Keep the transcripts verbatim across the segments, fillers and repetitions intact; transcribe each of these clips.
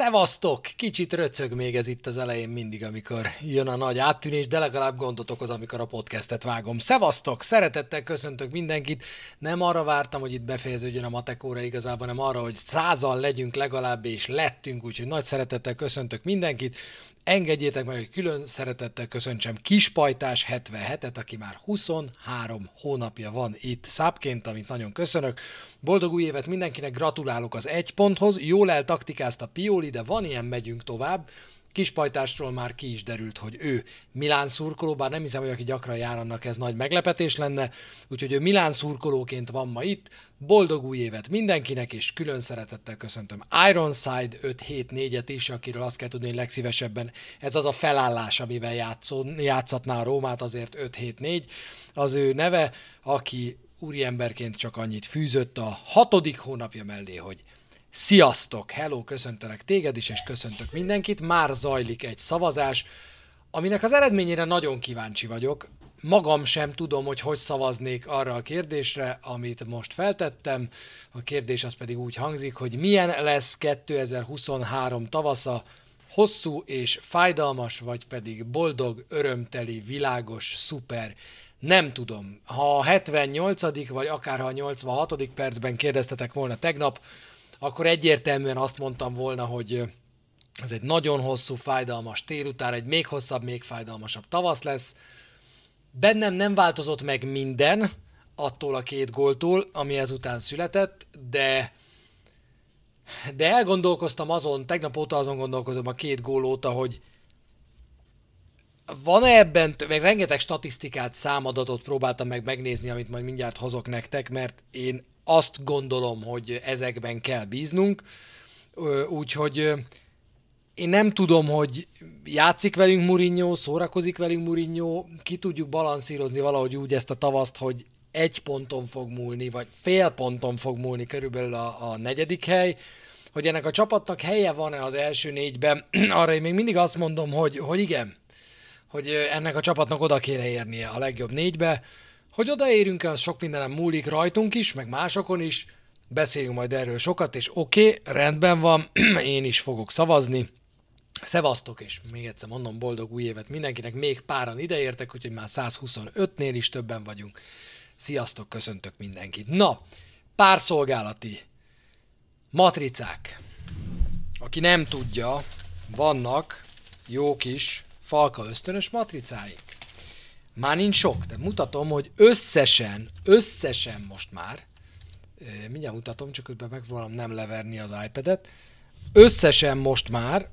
Szevasztok! Kicsit röcög még ez itt az elején mindig, amikor jön a nagy áttűnés, de legalább gondot okoz, amikor a podcastet vágom. Szevasztok! Szeretettel köszöntök mindenkit. Nem arra vártam, hogy itt befejeződjön a matek óra igazából, hanem arra, hogy százan legyünk legalább, és lettünk, úgyhogy nagy szeretettel köszöntök mindenkit. Engedjétek meg, hogy külön szeretettel köszöntsem Kispajtás hetvenhetet, aki már huszonhárom hónapja van itt szápként, amit nagyon köszönök. Boldog új évet mindenkinek, gratulálok az egy ponthoz, jól eltaktikázta Pioli, de van ilyen, megyünk tovább. Kispajtásról már ki is derült, hogy ő Milán szurkoló, bár nem hiszem, hogy aki gyakran jár, annak ez nagy meglepetés lenne, úgyhogy ő Milán szurkolóként van ma itt. Boldog új évet mindenkinek, és külön szeretettel köszöntöm Ironside öt hét négyet is, akiről azt kell tudni, hogy legszívesebben ez az a felállás, amiben játszó, játszatná a Rómát, azért öt hét négy az ő neve, aki úriemberként csak annyit fűzött a hatodik hónapja mellé, hogy sziasztok, hello, köszöntelek téged is, és köszöntök mindenkit. Már zajlik egy szavazás, aminek az eredményére nagyon kíváncsi vagyok. Magam sem tudom, hogy hogy szavaznék arra a kérdésre, amit most feltettem. A kérdés az pedig úgy hangzik, hogy milyen lesz kétezer-huszonhárom tavasza, hosszú és fájdalmas, vagy pedig boldog, örömteli, világos, szuper. Nem tudom. Ha a hetvennyolcadik vagy akár ha a nyolcvanhatodik percben kérdeztetek volna tegnap, akkor egyértelműen azt mondtam volna, hogy ez egy nagyon hosszú, fájdalmas tél után, egy még hosszabb, még fájdalmasabb tavasz lesz. Bennem nem változott meg minden attól a két góltól, ami ezután született, de, de elgondolkoztam azon, tegnap óta azon gondolkozom a két gól óta, hogy van-e ebben, meg rengeteg statisztikát, számadatot próbáltam meg megnézni, amit majd mindjárt hozok nektek, mert én azt gondolom, hogy ezekben kell bíznunk, úgyhogy én nem tudom, hogy játszik velünk Mourinho, szórakozik velünk Mourinho, ki tudjuk balanszírozni valahogy úgy ezt a tavaszt, hogy egy ponton fog múlni, vagy fél ponton fog múlni körülbelül a, a negyedik hely, hogy ennek a csapatnak helye van-e az első négyben, arra én még mindig azt mondom, hogy, hogy igen, hogy ennek a csapatnak oda kéne érnie a legjobb négybe. Hogy odaérünk el, az sok mindenem múlik, rajtunk is, meg másokon is, beszéljünk majd erről sokat, és oké, okay, rendben van, én is fogok szavazni. Szevasztok, és még egyszer mondom, boldog új évet mindenkinek, még páran ideértek, úgyhogy már százhuszonötnél is többen vagyunk. Sziasztok, köszöntök mindenkit. Na, pár szolgálati matricák. Aki nem tudja, vannak jó kis falka ösztönös matricáik. Már nincs sok, de mutatom, hogy összesen, összesen most már, mindjárt mutatom, csak közben megpróbálom nem leverni az iPad-et, összesen most már,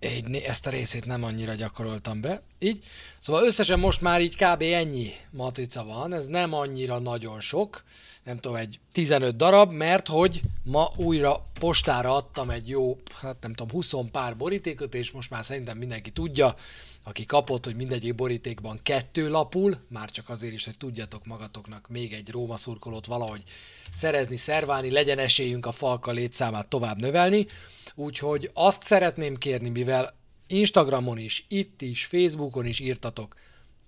így, ezt a részét nem annyira gyakoroltam be, így, szóval összesen most már így kb. Ennyi matrica van, ez nem annyira nagyon sok, nem tudom, egy tizenöt darab, mert hogy ma újra postára adtam egy jó, hát nem tudom, húsz pár borítékot, és most már szerintem mindenki tudja, aki kapott, hogy mindegyik borítékban kettő lapul, már csak azért is, hogy tudjatok magatoknak még egy Róma szurkolót valahogy szerezni, szerválni, legyen esélyünk a falka létszámát tovább növelni. Úgyhogy azt szeretném kérni, mivel Instagramon is, itt is, Facebookon is írtatok,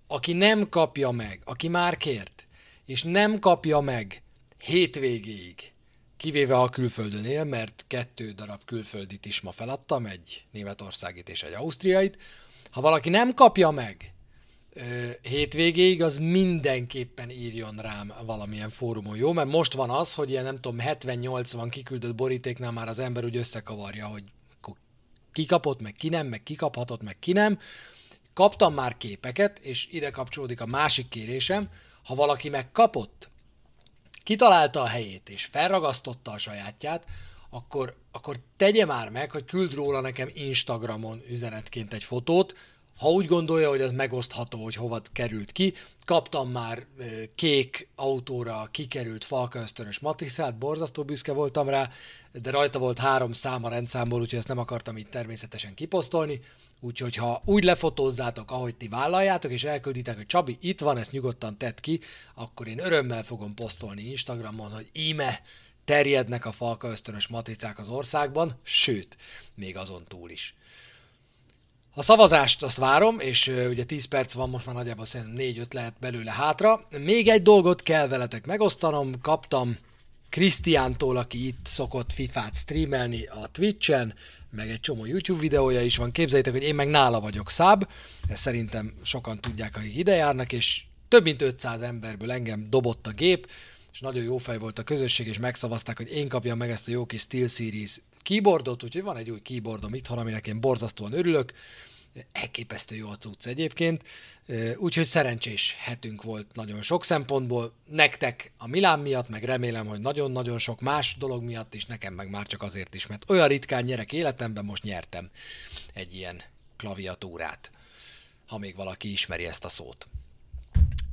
aki nem kapja meg, aki már kért, és nem kapja meg hétvégéig, kivéve a külföldön él, mert kettő darab külföldit is ma feladtam, egy németországit és egy ausztriait. Ha valaki nem kapja meg hétvégéig, az mindenképpen írjon rám valamilyen fórumon, jó? Mert most van az, hogy ilyen nem tudom, hetven-nyolcvan kiküldött borítéknál már az ember úgy összekavarja, hogy ki kapott, meg ki nem, meg ki kaphatott, meg ki nem. Kaptam már képeket, és ide kapcsolódik a másik kérésem, ha valaki megkapott, kitalálta a helyét, és felragasztotta a sajátját, akkor, akkor tegye már meg, hogy küld róla nekem Instagramon üzenetként egy fotót, ha úgy gondolja, hogy ez megosztható, hogy hova került ki. Kaptam már kék autóra kikerült falka ösztönös matricát, borzasztó büszke voltam rá, de rajta volt három szám a rendszámból, úgyhogy ezt nem akartam itt természetesen kiposztolni. Úgyhogy ha úgy lefotózzátok, ahogy ti vállaljátok, és elkülditek, hogy Csabi, itt van, ezt nyugodtan tedd ki, akkor én örömmel fogom posztolni Instagramon, hogy íme terjednek a falka ösztönös matricák az országban, sőt, még azon túl is. A szavazást azt várom, és ugye tíz perc van, most már nagyjából szerintem négy-öt lehet belőle hátra. Még egy dolgot kell veletek megosztanom, kaptam Krisztiántól, aki itt szokott fifát streamelni a Twitch-en, meg egy csomó YouTube videója is van. Képzeljétek, hogy én meg nála vagyok száb, ezt szerintem sokan tudják, akik ide járnak, és több mint ötszáz emberből engem dobott a gép, és nagyon jó fej volt a közösség, és megszavazták, hogy én kapjam meg ezt a jó kis SteelSeries keyboardot, úgyhogy van egy új keyboardom itthon, aminek én borzasztóan örülök. Elképesztő jó a cucc egyébként, úgyhogy szerencsés hetünk volt nagyon sok szempontból, nektek a Milán miatt, meg remélem, hogy nagyon-nagyon sok más dolog miatt, és nekem meg már csak azért is, mert olyan ritkán nyerek életemben, most nyertem egy ilyen klaviatúrát, ha még valaki ismeri ezt a szót.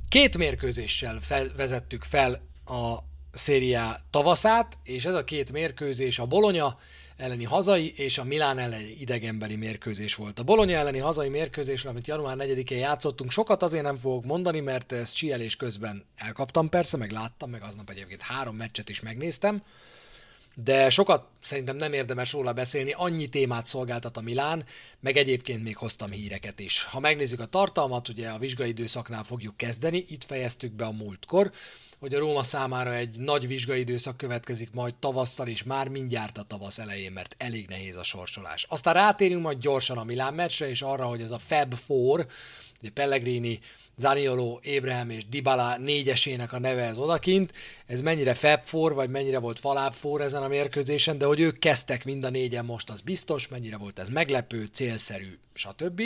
Két mérkőzéssel fel, vezettük fel a szériá tavaszát, és ez a két mérkőzés a Bologna elleni hazai és a Milán elleni idegenbeli mérkőzés volt. A Bologna elleni hazai mérkőzésről, amit január negyedikén játszottunk, sokat azért nem fogok mondani, mert ezt síelés közben elkaptam persze, meg láttam, meg aznap egyébként három meccset is megnéztem, de sokat szerintem nem érdemes róla beszélni, annyi témát szolgáltat a Milán, meg egyébként még hoztam híreket is. Ha megnézzük a tartalmat, ugye a vizsgai időszaknál fogjuk kezdeni, itt fejeztük be a múltkor, hogy a Róma számára egy nagy vizsgai időszak következik majd tavasszal, és már mindjárt a tavasz elején, mert elég nehéz a sorsolás. Aztán rátérünk majd gyorsan a Milán meccsre, és arra, hogy ez a Fab Four, ugye Pellegrini, Zaniolo, Abraham és Dybala négyesének a neve ez odakint, ez mennyire Fab Four, vagy mennyire volt Faláb Four ezen a mérkőzésen, de hogy ők kezdtek mind a négyen most, az biztos, mennyire volt ez meglepő, célszerű, stb.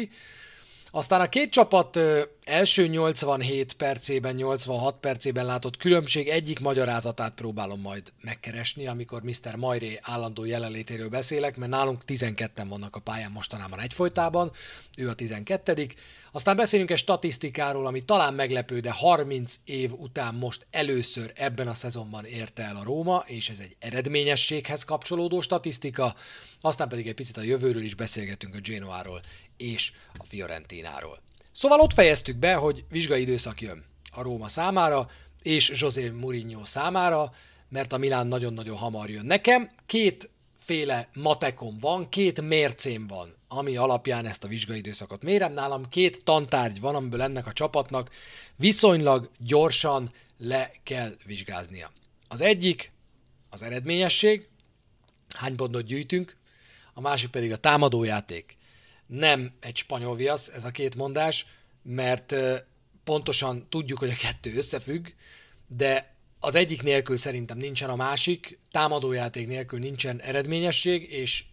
Aztán a két csapat első nyolcvanhét percében, nyolcvanhat percében látott különbség egyik magyarázatát próbálom majd megkeresni, amikor miszter Majré állandó jelenlétéről beszélek, mert nálunk tizenketten vannak a pályán mostanában egyfolytában, ő a tizenkettedik Aztán beszélünk egy statisztikáról, ami talán meglepő, de harminc év után most először ebben a szezonban érte el a Róma, és ez egy eredményességhez kapcsolódó statisztika. Aztán pedig egy picit a jövőről is beszélgetünk, a Genoáról és a Fiorentináról. Szóval ott fejeztük be, hogy vizsgai időszak jön a Róma számára, és José Mourinho számára, mert a Milán nagyon-nagyon hamar jön. Nekem kétféle matekom van, két mércém van, ami alapján ezt a vizsgai időszakot mérem. Nálam két tantárgy van, amiből ennek a csapatnak viszonylag gyorsan le kell vizsgáznia. Az egyik az eredményesség, hány pontot gyűjtünk, a másik pedig a támadójáték. Nem egy spanyol viasz ez a két mondás, mert pontosan tudjuk, hogy a kettő összefügg, de az egyik nélkül szerintem nincsen a másik, támadójáték nélkül nincsen eredményesség, és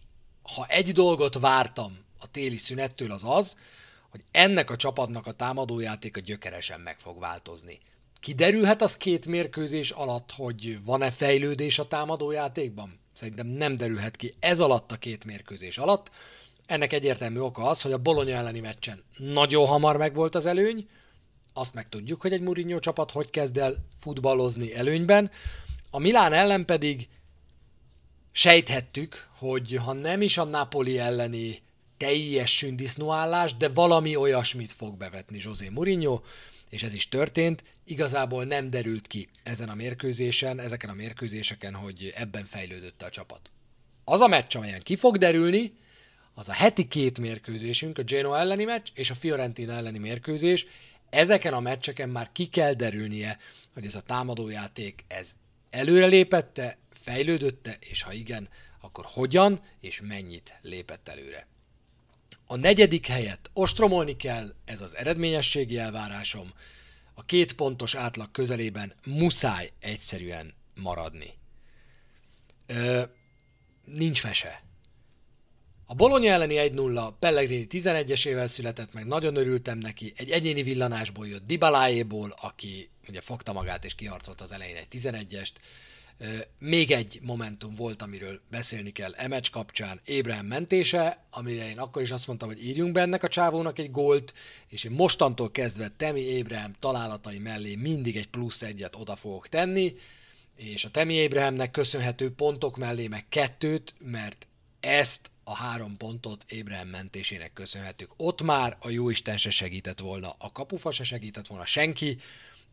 ha egy dolgot vártam a téli szünettől, az az, hogy ennek a csapatnak a támadójátéka gyökeresen meg fog változni. Kiderülhet az két mérkőzés alatt, hogy van-e fejlődés a támadójátékban? Szerintem nem derülhet ki ez alatt a két mérkőzés alatt. Ennek egyértelmű oka az, hogy a Bologna elleni meccsen nagyon hamar megvolt az előny, azt meg tudjuk, hogy egy Mourinho csapat hogy kezd el futballozni előnyben. A Milán ellen pedig sejthettük, hogy ha nem is a Napoli elleni teljes sündisznóállás, de valami olyasmit fog bevetni José Mourinho, és ez is történt. Igazából nem derült ki ezen a mérkőzésen, ezeken a mérkőzéseken, hogy ebben fejlődött a csapat. Az a meccs, amelyen ki fog derülni, az a heti két mérkőzésünk, a Genoa elleni meccs és a Fiorentina elleni mérkőzés. Ezeken a meccseken már ki kell derülnie, hogy ez a támadójáték ez előrelépette, fejlődötte, és ha igen, akkor hogyan és mennyit lépett előre. A negyedik helyet ostromolni kell, ez az eredményességi elvárásom. A két pontos átlag közelében muszáj egyszerűen maradni. Ö, nincs mese. A Bologna elleni egy nulla Pellegrini tizenegyesével született, meg nagyon örültem neki, egy egyéni villanásból jött Dybaláéból, aki ugye fogta magát és kiharcolt az elején egy tizenegyest. Még egy momentum volt, amiről beszélni kell e meccs kapcsán, Abraham mentése, amire én akkor is azt mondtam, hogy írjunk be ennek a csávónak egy gólt, és én mostantól kezdve Tammy Abraham találatai mellé mindig egy plusz egyet oda fogok tenni, és a Tammy Abrahamnek köszönhető pontok mellé meg kettőt, mert ezt a három pontot Abraham mentésének köszönhetők. Ott már a jóisten se segített volna, a kapufa se segített volna, senki,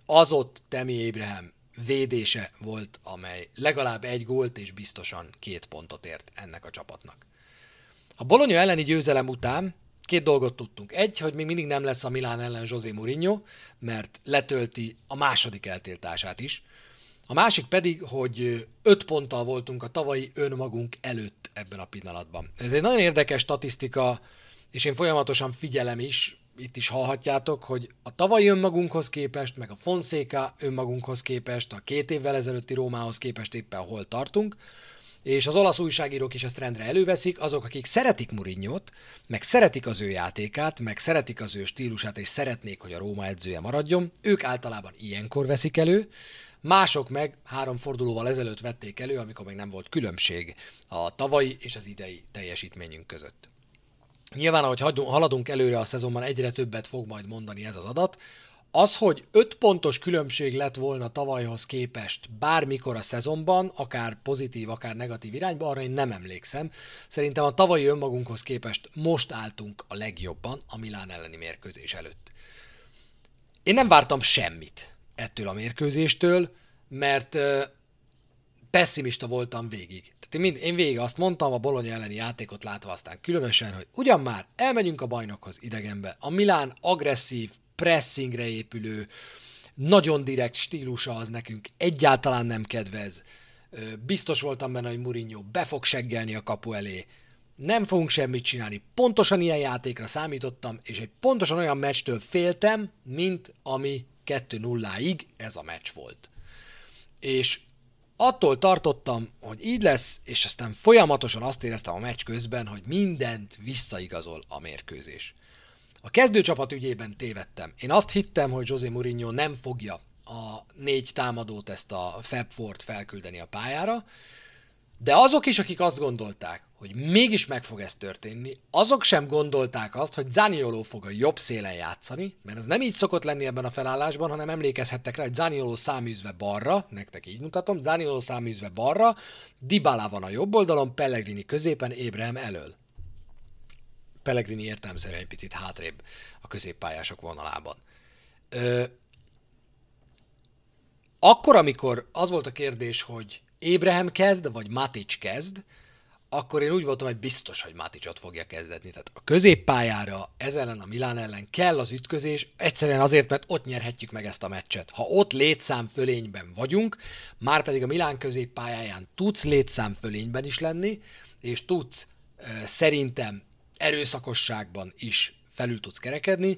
az ott Tammy Abraham védése volt, amely legalább egy gólt és biztosan két pontot ért ennek a csapatnak. A Bologna elleni győzelem után két dolgot tudtunk. Egy, hogy még mindig nem lesz a Milán ellen José Mourinho, mert letölti a második eltiltását is. A másik pedig, hogy öt ponttal voltunk a tavalyi önmagunk előtt ebben a pillanatban. Ez egy nagyon érdekes statisztika, és én folyamatosan figyelem is, itt is hallhatjátok, hogy a tavalyi önmagunkhoz képest, meg a Fonseca önmagunkhoz képest, a két évvel ezelőtti Rómához képest éppen hol tartunk, és az olasz újságírók is ezt rendre előveszik, azok, akik szeretik Mourinhót, meg szeretik az ő játékát, meg szeretik az ő stílusát, és szeretnék, hogy a Róma edzője maradjon, ők általában ilyenkor veszik elő, mások meg három fordulóval ezelőtt vették elő, amikor még nem volt különbség a tavalyi és az idei teljesítményünk között. Nyilván, ahogy haladunk előre a szezonban, egyre többet fog majd mondani ez az adat. Az, hogy öt pontos különbség lett volna tavalyhoz képest bármikor a szezonban, akár pozitív, akár negatív irányba, arra én nem emlékszem. Szerintem a tavalyi önmagunkhoz képest most álltunk a legjobban a Milán elleni mérkőzés előtt. Én nem vártam semmit ettől a mérkőzéstől, mert pessimista voltam végig. Tehát én, mind, én végig azt mondtam, a Bologna elleni játékot látva aztán különösen, hogy ugyan már elmegyünk a bajnokhoz idegenbe. A Milán agresszív, pressingre épülő, nagyon direkt stílusa az nekünk egyáltalán nem kedvez. Biztos voltam benne, hogy Mourinho be fog seggelni a kapu elé. Nem fogunk semmit csinálni. Pontosan ilyen játékra számítottam, és egy pontosan olyan meccstől féltem, mint ami kettő nulláig ez a meccs volt. És attól tartottam, hogy így lesz, és aztán folyamatosan azt éreztem a meccs közben, hogy mindent visszaigazol a mérkőzés. A kezdőcsapat ügyében tévedtem. Én azt hittem, hogy José Mourinho nem fogja a négy támadót, ezt a Fab Fourt felküldeni a pályára, de azok is, akik azt gondolták, hogy mégis meg fog ez történni, azok sem gondolták azt, hogy Zaniolo fog a jobb szélen játszani, mert ez nem így szokott lenni ebben a felállásban, hanem emlékezhettek rá, hogy Zaniolo száműzve balra, nektek így mutatom, Zaniolo száműzve balra, Dybala van a jobb oldalon, Pellegrini középen, Abraham elől. Pellegrini értelemszerűen egy picit hátrébb a középpályások vonalában. Ö, akkor, amikor az volt a kérdés, hogy Abraham kezd, vagy Matić kezd, akkor én úgy voltam, hogy biztos, hogy Matićot fogja kezdetni. Tehát a középpályára, ez ellen a Milán ellen kell az ütközés, egyszerűen azért, mert ott nyerhetjük meg ezt a meccset. Ha ott létszám fölényben vagyunk, már pedig a Milán középpályáján tudsz létszám fölényben is lenni, és tudsz szerintem erőszakosságban is felül tudsz kerekedni,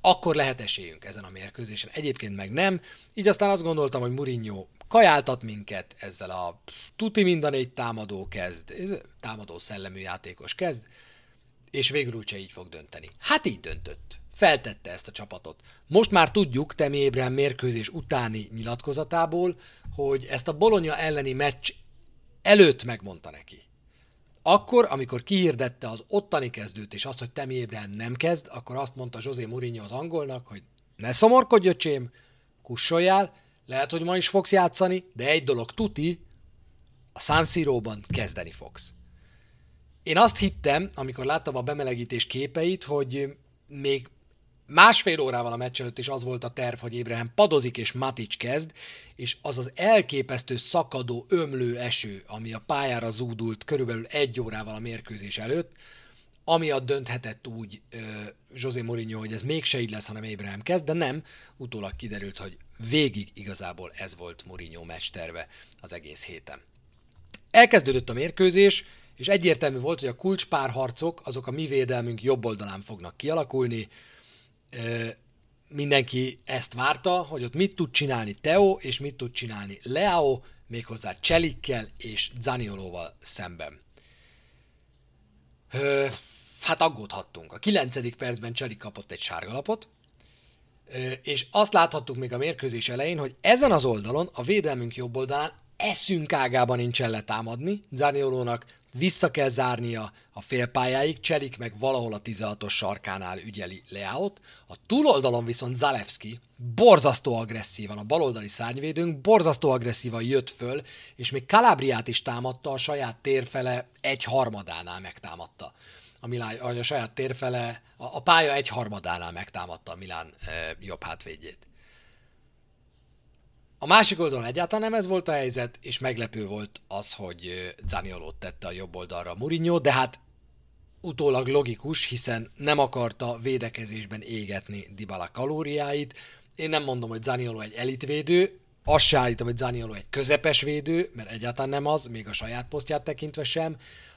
akkor lehet esélyünk ezen a mérkőzésen. Egyébként meg nem. Így aztán azt gondoltam, hogy Mourinho kajáltat minket ezzel a tuti mind a négy támadó kezd, támadó szellemű játékos kezd, és végül úgyse így fog dönteni. Hát így döntött. Feltette ezt a csapatot. Most már tudjuk Tammy Abraham mérkőzés utáni nyilatkozatából, hogy ezt a Bologna elleni meccs előtt megmondta neki. Akkor, amikor kihirdette az ottani kezdőt és azt, hogy Tammy Abraham nem kezd, akkor azt mondta José Mourinho az angolnak, hogy ne szomorkodj, öcsém, kussoljál, lehet, hogy ma is fogsz játszani, de egy dolog tuti, a San Siróban kezdeni fogsz. Én azt hittem, amikor láttam a bemelegítés képeit, hogy még másfél órával a meccs előtt is az volt a terv, hogy Abraham padozik és Matić kezd, és az az elképesztő szakadó, ömlő eső, ami a pályára zúdult körülbelül egy órával a mérkőzés előtt, amiatt dönthetett úgy uh, José Mourinho, hogy ez mégse így lesz, hanem Abraham kezd, de nem, utólag kiderült, hogy végig igazából ez volt Mourinho meccs terve az egész héten. Elkezdődött a mérkőzés, és egyértelmű volt, hogy a kulcspárharcok, azok a mi védelmünk jobb oldalán fognak kialakulni. Uh, mindenki ezt várta, hogy ott mit tud csinálni Theo, és mit tud csinálni Leão, méghozzá Çelikkel és Zaniolóval szemben. Uh, hát aggódhattunk. A kilencedik percben Çelik kapott egy sárgalapot, uh, és azt láthattuk még a mérkőzés elején, hogy ezen az oldalon, a védelmünk jobb oldalán eszünk ágában nincsen letámadni. Zaniolónak vissza kell zárnia a félpályáig, Çelik meg valahol a tizenhatos sarkánál ügyeli Leaót. A túloldalon viszont Zalewski borzasztó agresszívan, a baloldali szárnyvédőnk borzasztó agresszívan jött föl, és még Calabriát is támadta, a saját térfele egy harmadánál megtámadta. A, Milán, a saját térfele, a, a pálya egy harmadánál megtámadta a Milán e, jobb hátvédjét. A másik oldalon egyáltalán nem ez volt a helyzet, és meglepő volt az, hogy Zaniolót tette a jobb oldalra Mourinho, de hát utólag logikus, hiszen nem akarta védekezésben égetni Dybala kalóriáit. Én nem mondom, hogy Zaniolo egy elitvédő, azt se állítom, hogy Zaniolo egy közepes védő, mert egyáltalán nem az, még a saját posztját tekintve sem,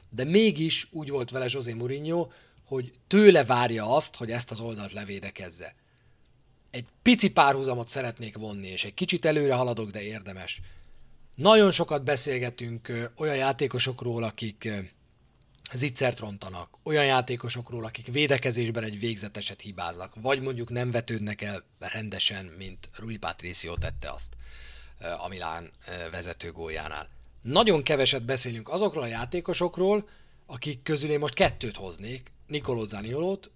de mégis úgy volt vele José Mourinho, hogy tőle várja azt, hogy ezt az oldalt levédekezze. Egy pici párhuzamot szeretnék vonni, és egy kicsit előre haladok, de érdemes. Nagyon sokat beszélgetünk olyan játékosokról, akik zicsert rontanak, olyan játékosokról, akik védekezésben egy végzeteset hibáznak, vagy mondjuk nem vetődnek el rendesen, mint Rui Patrício tette azt a Milán vezető góljánál. Nagyon keveset beszélünk azokról a játékosokról, akik közül én most kettőt hoznék, Nicolò Zaniolót,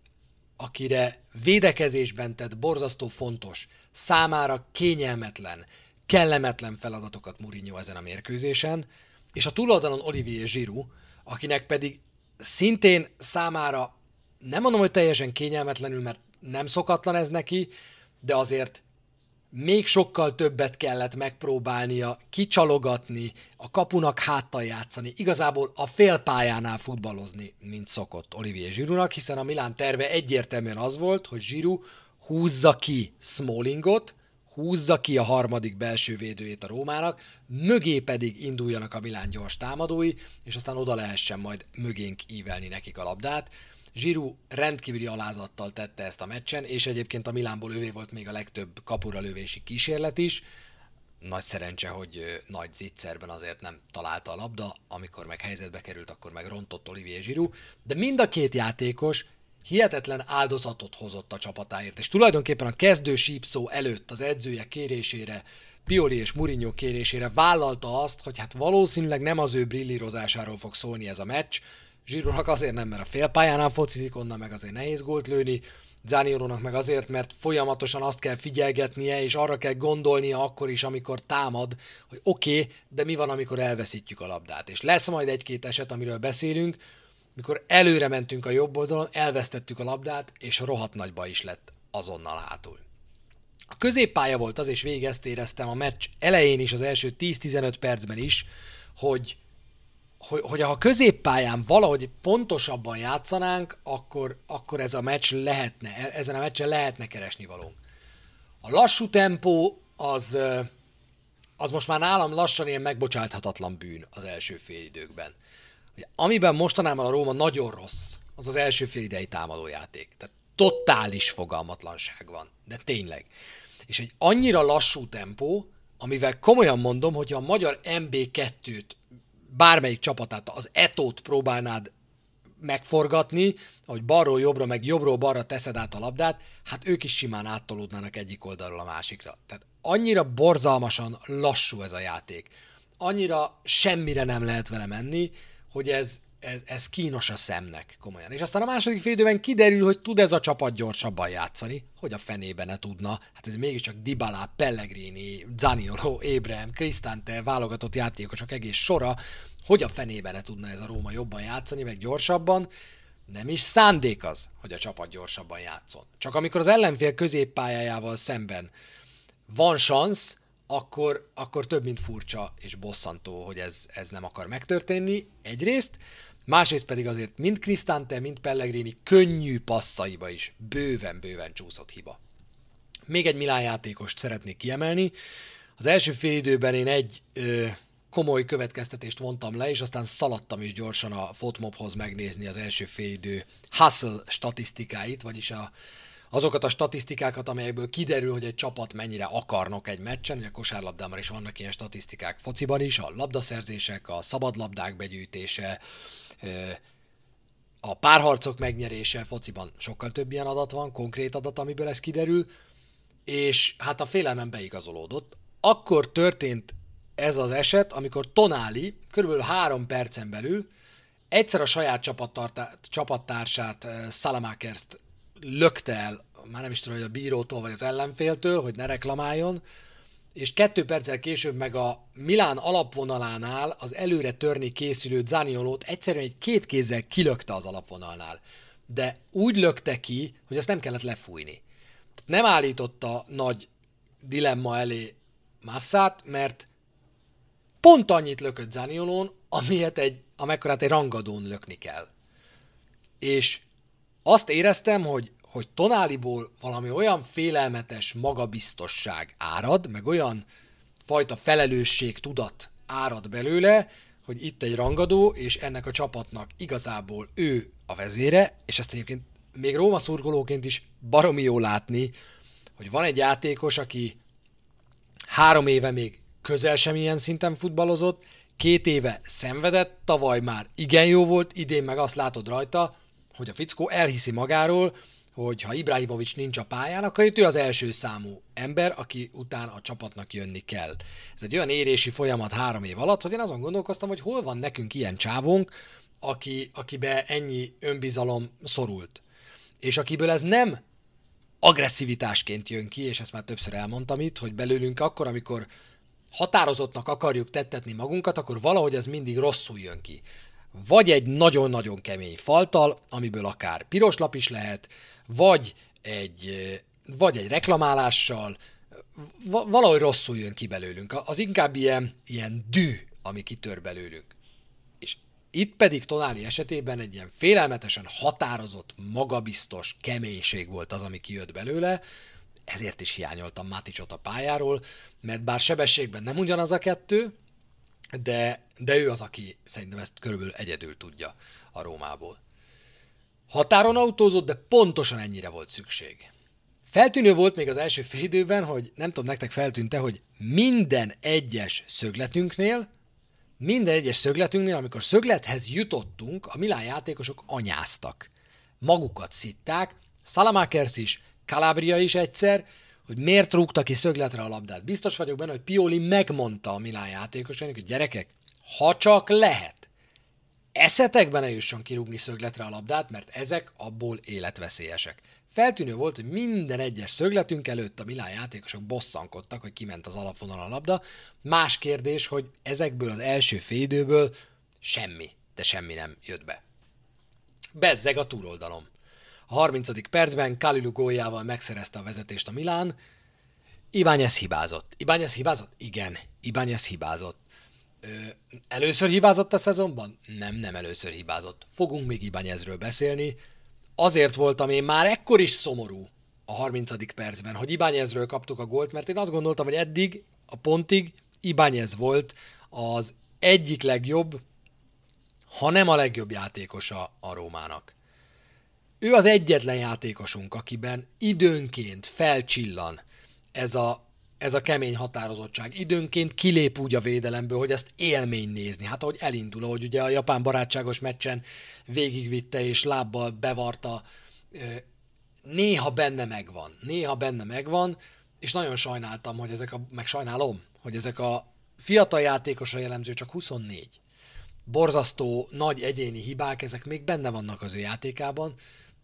akire védekezésben tett borzasztó fontos, számára kényelmetlen, kellemetlen feladatokat Mourinho ezen a mérkőzésen, és a túloldalon Olivier Giroud, akinek pedig szintén számára, nem mondom, hogy teljesen kényelmetlenül, mert nem szokatlan ez neki, de azért még sokkal többet kellett megpróbálnia kicsalogatni, a kapunak háttal játszani, igazából a félpályánál futballozni, mint szokott Olivier Giroudnak, hiszen a Milán terve egyértelműen az volt, hogy Giroud húzza ki Smallingot, húzza ki a harmadik belső védőjét a Rómának, mögé pedig induljanak a Milán gyors támadói, és aztán oda lehessen majd mögénk ívelni nekik a labdát. Giroud rendkívüli alázattal tette ezt a meccsen, és egyébként a Milánból ővé volt még a legtöbb kapura lövési kísérlet is. Nagy szerencse, hogy nagy zicserben azért nem találta a labda, amikor meg helyzetbe került, akkor meg rontott Olivier Giroud, de mind a két játékos hihetetlen áldozatot hozott a csapatáért, és tulajdonképpen a kezdő sípszó előtt az edzője kérésére, Pioli és Mourinho kérésére vállalta azt, hogy hát valószínűleg nem az ő brillírozásáról fog szólni ez a meccs. Giroudnak azért nem, mert a félpályánál focizik, onnan meg azért nehéz gólt lőni, Zaniolónak meg azért, mert folyamatosan azt kell figyelgetnie, és arra kell gondolnia akkor is, amikor támad, hogy oké, okay, de mi van, amikor elveszítjük a labdát. És lesz majd egy-két eset, amiről beszélünk, mikor előre mentünk a jobb oldalon, elvesztettük a labdát, és rohadt nagy baj is lett azonnal hátul. A középpálya volt az, és végig ezt éreztem a meccs elején is, az első tíz-tizenöt percben is, hogy, hogy, hogy ha a középpályán valahogy pontosabban játszanánk, akkor, akkor ez a meccs lehetne, ezen a meccsen lehetne keresni valónk. A lassú tempó az, az most már nálam lassan ilyen megbocsáthatatlan bűn az első félidőkben. Amiben mostanában a Róma nagyon rossz, az az első félidei támadójáték. Tehát totális fogalmatlanság van, de tényleg. És egy annyira lassú tempó, amivel komolyan mondom, hogyha a magyar em bé kettőt, bármelyik csapatát, az Etót próbálnád megforgatni, ahogy balról jobbra, meg jobbról balra teszed át a labdát, hát ők is simán áttolódnának egyik oldalról a másikra. Tehát annyira borzalmasan lassú ez a játék. Annyira semmire nem lehet vele menni, hogy ez, ez, ez kínos a szemnek komolyan. És aztán a második félidőben kiderül, hogy tud ez a csapat gyorsabban játszani, hogy a fenében ne tudna. Hát ez mégiscsak Dybala, Pellegrini, Zaniolo, Abraham, Cristante, válogatott játékosok egész sora, hogy a fenében ne tudna ez a Róma jobban játszani, meg gyorsabban. Nem is szándék az, hogy a csapat gyorsabban játszon. Csak amikor az ellenfél középpályájával szemben van szansz, Akkor, akkor több mint furcsa és bosszantó, hogy ez, ez nem akar megtörténni, egyrészt, másrészt pedig azért mind Cristante, mind Pellegrini könnyű passzaiba is bőven-bőven csúszott hiba. Még egy Milán játékost szeretnék kiemelni. Az első fél időben én egy ö, komoly következtetést vontam le, és aztán szaladtam is gyorsan a FotMobhoz megnézni az első fél idő hustle statisztikáit, vagyis a azokat a statisztikákat, amelyekből kiderül, hogy egy csapat mennyire akarnak egy meccsen, ugye a kosárlabdában is vannak ilyen statisztikák, fociban is, a labdaszerzések, a szabadlabdák begyűjtése, a párharcok megnyerése, fociban sokkal több ilyen adat van, konkrét adat, amiből ez kiderül, és hát a félelmem beigazolódott. Akkor történt ez az eset, amikor Tonali körülbelül három percen belül egyszer a saját csapattársát, Saelemaekerst lökte el, már nem is tudom, hogy a bírótól vagy az ellenféltől, hogy ne reklamáljon, és kettő perccel később meg a Milán alapvonalánál az előre törni készülő Zaniolót egyszerűen egy két kézzel kilökte az alapvonalnál. De úgy lökte ki, hogy azt nem kellett lefújni. Nem állította nagy dilemma elé Massát, mert pont annyit lökött Zaniolón, amilyet egy, amekkorát egy rangadón lökni kell. És azt éreztem, hogy, hogy Tonaliból valami olyan félelmetes magabiztosság árad, meg olyan fajta felelősség tudat árad belőle, hogy itt egy rangadó, és ennek a csapatnak igazából ő a vezére, és ezt egyébként még Róma szurkolóként is baromi jó látni, hogy van egy játékos, aki három éve még közel sem ilyen szinten futballozott, két éve szenvedett, tavaly már igen jó volt, idén meg azt látod rajta, hogy a fickó elhiszi magáról, hogy ha Ibrahimović nincs a pályán, akkor itt ő az első számú ember, aki után a csapatnak jönni kell. Ez egy olyan érési folyamat három év alatt, hogy én azon gondolkoztam, hogy hol van nekünk ilyen csávónk, aki, akibe ennyi önbizalom szorult. És akiből ez nem agresszivitásként jön ki, és ezt már többször elmondtam itt, hogy belőlünk akkor, amikor határozottnak akarjuk tettetni magunkat, akkor valahogy ez mindig rosszul jön ki. Vagy egy nagyon-nagyon kemény faltal, amiből akár piros lap is lehet, vagy egy, vagy egy reklamálással, valahogy rosszul jön ki belőlünk. Az inkább ilyen, ilyen dű, ami kitör belőlünk. És itt pedig Tonali esetében egy ilyen félelmetesen határozott, magabiztos keménység volt az, ami kijött belőle, ezért is hiányoltam Matićot a pályáról, mert bár sebességben nem ugyanaz a kettő, de, de ő az, aki szerintem ezt körülbelül egyedül tudja a Rómából. Határon autózott, de pontosan ennyire volt szükség. Feltűnő volt még az első fél időben, hogy nem tudom, nektek feltűnte, hogy minden egyes szögletünknél, minden egyes szögletünknél, amikor szöglethez jutottunk, a Milán játékosok anyáztak. Magukat szitták, Saelemaekers is, Calabria is egyszer, hogy miért rúgta ki szögletre a labdát. Biztos vagyok benne, hogy Pioli megmondta a Milán játékosainak, hogy gyerekek, ha csak lehet, eszetekbe ne jusson kirúgni szögletre a labdát, mert ezek abból életveszélyesek. Feltűnő volt, hogy minden egyes szögletünk előtt a Milán játékosok bosszankodtak, hogy kiment az alapvonal a labda. Más kérdés, hogy ezekből az első félidőből semmi, de semmi nem jött be. Bezzeg a túloldalom. A harmincadik percben Kalulu góljával megszerezte a vezetést a Milán. Ibáñez hibázott. Ibáñez hibázott? Igen, Ibáñez hibázott. Ö, először hibázott a szezonban? Nem, nem először hibázott. Fogunk még Ibáñezről beszélni. Azért voltam én már ekkor is szomorú a harmincadik percben, hogy Ibáñezről kaptuk a gólt, mert én azt gondoltam, hogy eddig, a pontig Ibáñez volt az egyik legjobb, ha nem a legjobb játékosa a Rómának. Ő az egyetlen játékosunk, akiben időnként felcsillan ez a, ez a kemény határozottság. Időnként kilép úgy a védelemből, hogy ezt élmény nézni. Hát ahogy elindul, ahogy ugye a japán barátságos meccsen végigvitte és lábbal bevarta. Néha benne megvan. Néha benne megvan, és nagyon sajnáltam, hogy ezek a, meg sajnálom, hogy ezek a fiatal játékosra jellemző csak huszonnégy. Borzasztó nagy egyéni hibák, ezek még benne vannak az ő játékában,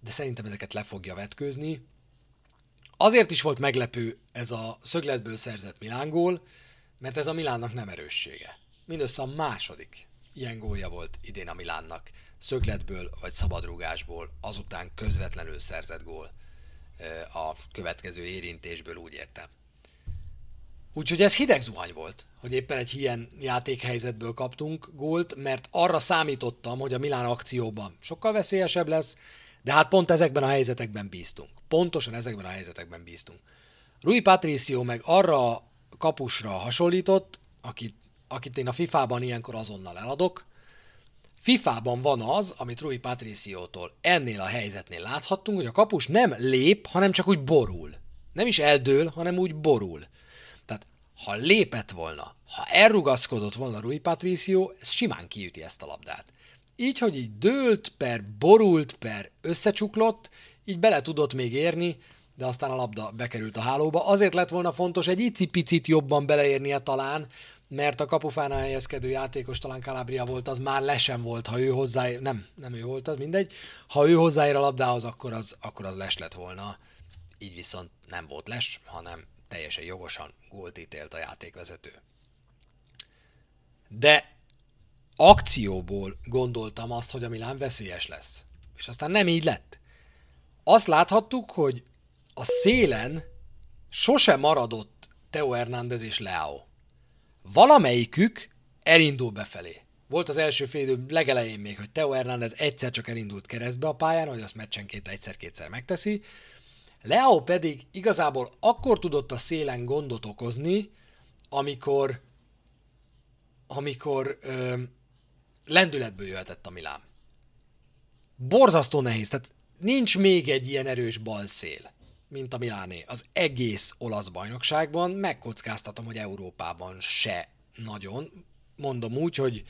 de szerintem ezeket le fogja vetkőzni. Azért is volt meglepő ez a szögletből szerzett Milán gól, mert ez a Milánnak nem erőssége. Mindössze a második ilyen gólja volt idén a Milánnak. Szögletből vagy szabadrúgásból, azután közvetlenül szerzett gól. A következő érintésből úgy értem. Úgyhogy ez hideg zuhany volt, hogy éppen egy ilyen játékhelyzetből kaptunk gólt, mert arra számítottam, hogy a Milán akcióban sokkal veszélyesebb lesz, de hát pont ezekben a helyzetekben bíztunk. Pontosan ezekben a helyzetekben bíztunk. Rui Patrício meg arra a kapusra hasonlított, akit, akit én a fifában ilyenkor azonnal eladok. fifában van az, amit Rui Patriciótól ennél a helyzetnél láthattunk, hogy a kapus nem lép, hanem csak úgy borul. Nem is eldől, hanem úgy borul. Tehát ha lépett volna, ha elrugaszkodott volna Rui Patrício, ez simán kiüti ezt a labdát. Így, hogy így dőlt, per borult, per összecsuklott, így bele tudott még érni, de aztán a labda bekerült a hálóba. Azért lett volna fontos egy icipicit jobban beleérnie talán, mert a kapufánál helyezkedő játékos, talán Calabria volt, az már le sem volt, ha ő hozzáér, nem, nem ő volt, az mindegy. Ha ő hozzáér a labdához, akkor az, akkor az les lett volna. Így viszont nem volt les, hanem teljesen jogosan gólt ítélt a játékvezető. De akcióból gondoltam azt, hogy a Milán veszélyes lesz. És aztán nem így lett. Azt láthattuk, hogy a szélen sose maradott Theo Hernández és Leão. Valamelyikük elindul befelé. Volt az első fél idő legelején még, hogy Theo Hernández egyszer csak elindult keresztbe a pályán, hogy azt meccsenként egyszer-kétszer megteszi. Leão pedig igazából akkor tudott a szélen gondot okozni, amikor, amikor ö, lendületből jöhetett a Milán. Borzasztó nehéz, tehát nincs még egy ilyen erős balszél, mint a Miláné. Az egész olasz bajnokságban megkockáztatom, hogy Európában se nagyon. Mondom úgy, hogy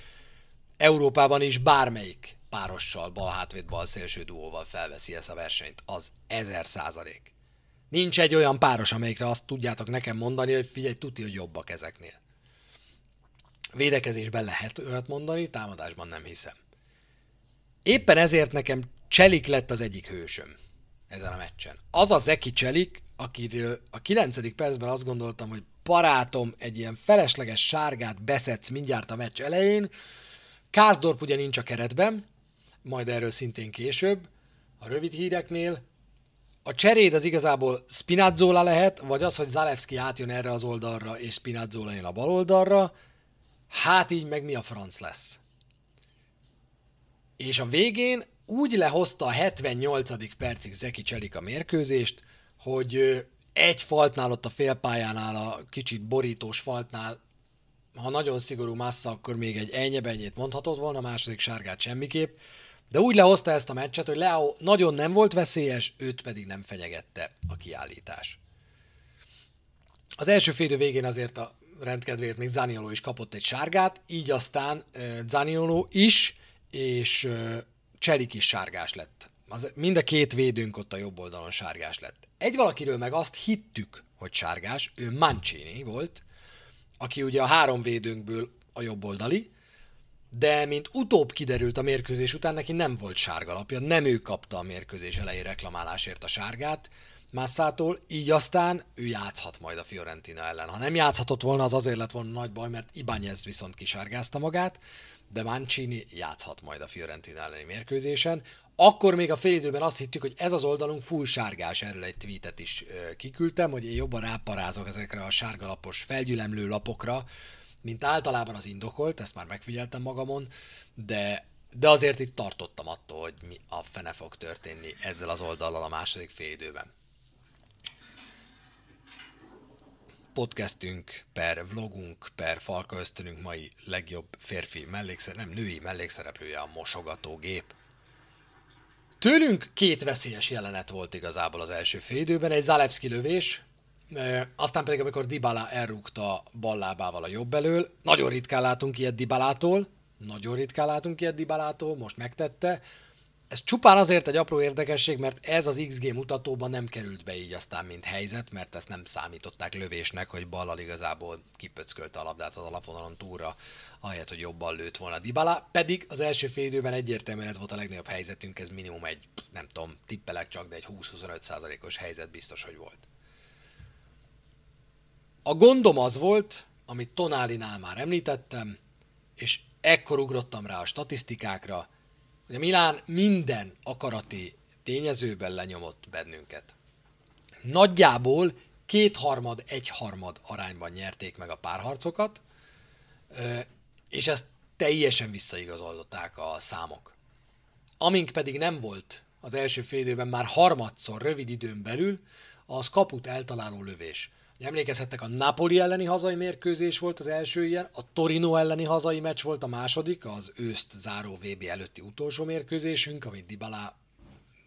Európában is bármelyik párossal, balhátvét, balszélső duóval felveszi ezt a versenyt. Az ezer százalék. Nincs egy olyan páros, amelyikre azt tudjátok nekem mondani, hogy figyelj, tuti, hogy jobbak ezeknél. Védekezésben lehet őt mondani, támadásban nem hiszem. Éppen ezért nekem Çelik lett az egyik hősöm ezen a meccsen. Az a Zeki Çelik, akiről a kilencedik percben azt gondoltam, hogy barátom, egy ilyen felesleges sárgát beszedsz mindjárt a meccs elején. Karsdorp ugye nincs a keretben, majd erről szintén később, a rövid híreknél. A cseréd az igazából Spinazzola lehet, vagy az, hogy Zalewski átjön erre az oldalra, és Spinazzola jön a bal oldalra. Hát így meg mi a franc lesz? És a végén úgy lehozta a hetvennyolcadik percig Zeki Çelik a mérkőzést, hogy egy faltnál, ott a félpályánál, a kicsit borítós faltnál, ha nagyon szigorú massza, akkor még egy ennyi-bennyit mondhatott volna, a második sárgát semmiképp, de úgy lehozta ezt a meccset, hogy Leão nagyon nem volt veszélyes, őt pedig nem fenyegette a kiállítás. Az első félidő végén azért a rendkedvéért még Zaniolo is kapott egy sárgát, így aztán Zaniolo is, és Çelik is sárgás lett. Az, mind a két védőnk ott a jobb oldalon sárgás lett. Egy valakiről meg azt hittük, hogy sárgás, ő Mancini volt, aki ugye a három védőnkből a jobb oldali, de mint utóbb kiderült a mérkőzés után, neki nem volt sárgalapja, nem ő kapta a mérkőzés elején reklamálásért a sárgát Massától, így aztán ő játszhat majd a Fiorentina ellen. Ha nem játszhatott volna, az azért lett volna nagy baj, mert Ibáñez viszont kisárgázta magát, de Mancini játszhat majd a Fiorentina elleni mérkőzésen. Akkor még a félidőben azt hittük, hogy ez az oldalunk full sárgás, erről egy tweetet is kiküldtem, hogy én jobban ráparázok ezekre a sárgalapos felgyülemlő lapokra, mint általában az indokolt, ezt már megfigyeltem magamon, de, de azért itt tartottam attól, hogy mi a fene fog történni ezzel az oldallal a második félidőben. Podcastünk per vlogunk per Falka Ösztönünk mai legjobb férfi mellékszereplője, nem női mellékszereplője a mosogatógép. Tőlünk két veszélyes jelenet volt igazából az első félidőben, egy Zalewski lövés, aztán pedig amikor Dybala elrúgta bal lábával a jobb elől, nagyon ritkán látunk ilyet Dybalától, nagyon ritkán látunk ilyet Dybalától, most megtette. Ez csupán azért egy apró érdekesség, mert ez az iksz gé mutatóban nem került be így aztán, mint helyzet, mert ezt nem számították lövésnek, hogy ballal igazából kipöckölte a labdát az alapvonalon túlra, ahelyett, hogy jobban lőtt volna Dybala. Pedig az első fél időben egyértelműen ez volt a legnagyobb helyzetünk, ez minimum egy, nem tudom, tippelek csak, de egy húsz-huszonöt százalékos helyzet biztos, hogy volt. A gondom az volt, amit Tonalinál már említettem, és ekkor ugrottam rá a statisztikákra, ugye Milán minden akarati tényezőben lenyomott bennünket. Nagyjából kétharmad, egyharmad arányban nyerték meg a párharcokat, és ezt teljesen visszaigazolták a számok. Amink pedig nem volt az első fél időben már harmadszor rövid időn belül, az kaput eltaláló lövés. Emlékezhettek, a Napoli elleni hazai mérkőzés volt az első ilyen, a Torino elleni hazai meccs volt a második, az őszt záró vé bé előtti utolsó mérkőzésünk, amit Dybala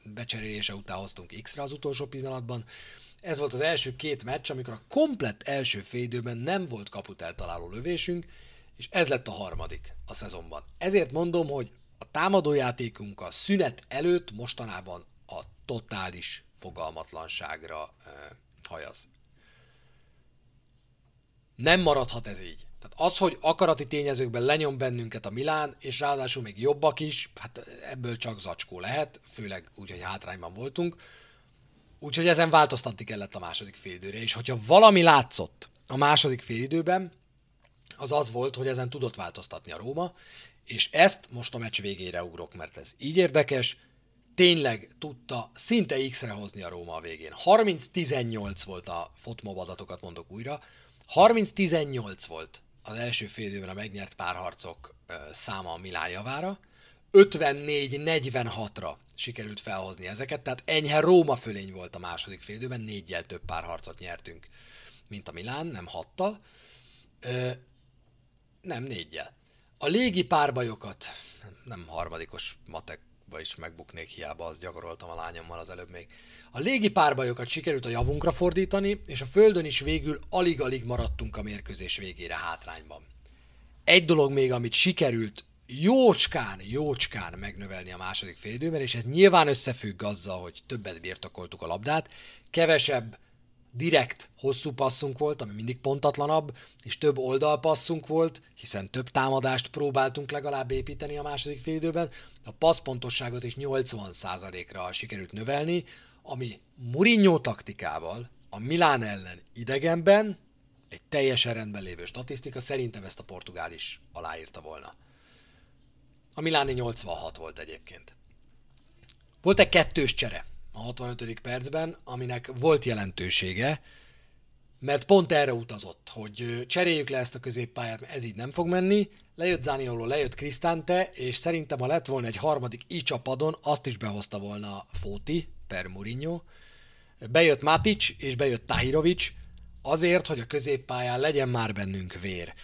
becserélése után hoztunk X-re az utolsó pillanatban. Ez volt az első két meccs, amikor a komplett első félidőben nem volt kaput eltaláló lövésünk, és ez lett a harmadik a szezonban. Ezért mondom, hogy a támadójátékunk a szünet előtt mostanában a totális fogalmatlanságra eh, hajaz. Nem maradhat ez így. Tehát az, hogy akarati tényezőkben lenyom bennünket a Milán, és ráadásul még jobbak is, hát ebből csak zacskó lehet, főleg úgy, hogy hátrányban voltunk. Úgyhogy ezen változtatni kellett a második félidőre, és hogyha valami látszott a második félidőben, az az volt, hogy ezen tudott változtatni a Róma, és ezt most a meccs végére ugrok, mert ez így érdekes, tényleg tudta szinte X-re hozni a Róma a végén. harminc tizennyolc volt a FotMob adatokat, mondok újra, harminc tizennyolc volt az első fél időben a megnyert párharcok száma a Milán javára, ötvennégy negyvenhatra sikerült felhozni ezeket, tehát enyhe Róma fölény volt a második fél időben, néggyel több párharcot nyertünk, mint a Milán, nem hattal, Ö, nem, négyel. A légi párbajokat, nem harmadikos matekba is megbuknék, hiába azt gyakoroltam a lányommal az előbb még. A légi párbajokat sikerült a javunkra fordítani, és a földön is végül alig-alig maradtunk a mérkőzés végére hátrányban. Egy dolog még, amit sikerült jócskán, jócskán megnövelni a második félidőben, és ez nyilván összefügg azzal, hogy többet birtokoltuk a labdát, kevesebb direkt hosszú passzunk volt, ami mindig pontatlanabb, és több oldalpasszunk volt, hiszen több támadást próbáltunk legalább építeni a második félidőben. A passzpontosságot is nyolcvan százalékra sikerült növelni, ami Mourinho taktikával a Milán ellen idegenben egy teljesen rendben lévő statisztika, szerintem ezt a portugál is aláírta volna. A Miláni nyolcvanhat volt egyébként. Volt egy kettős csere a hatvanötödik percben, aminek volt jelentősége, mert pont erre utazott, hogy cseréljük le ezt a középpályát, mert ez így nem fog menni. Lejött Zaniolo, lejött Cristante, és szerintem ha lett volna egy harmadik i csapadon, azt is behozta volna Fóti per Mourinho. Bejött Matić, és bejött Tahirović, azért, hogy a középpályán legyen már bennünk vér.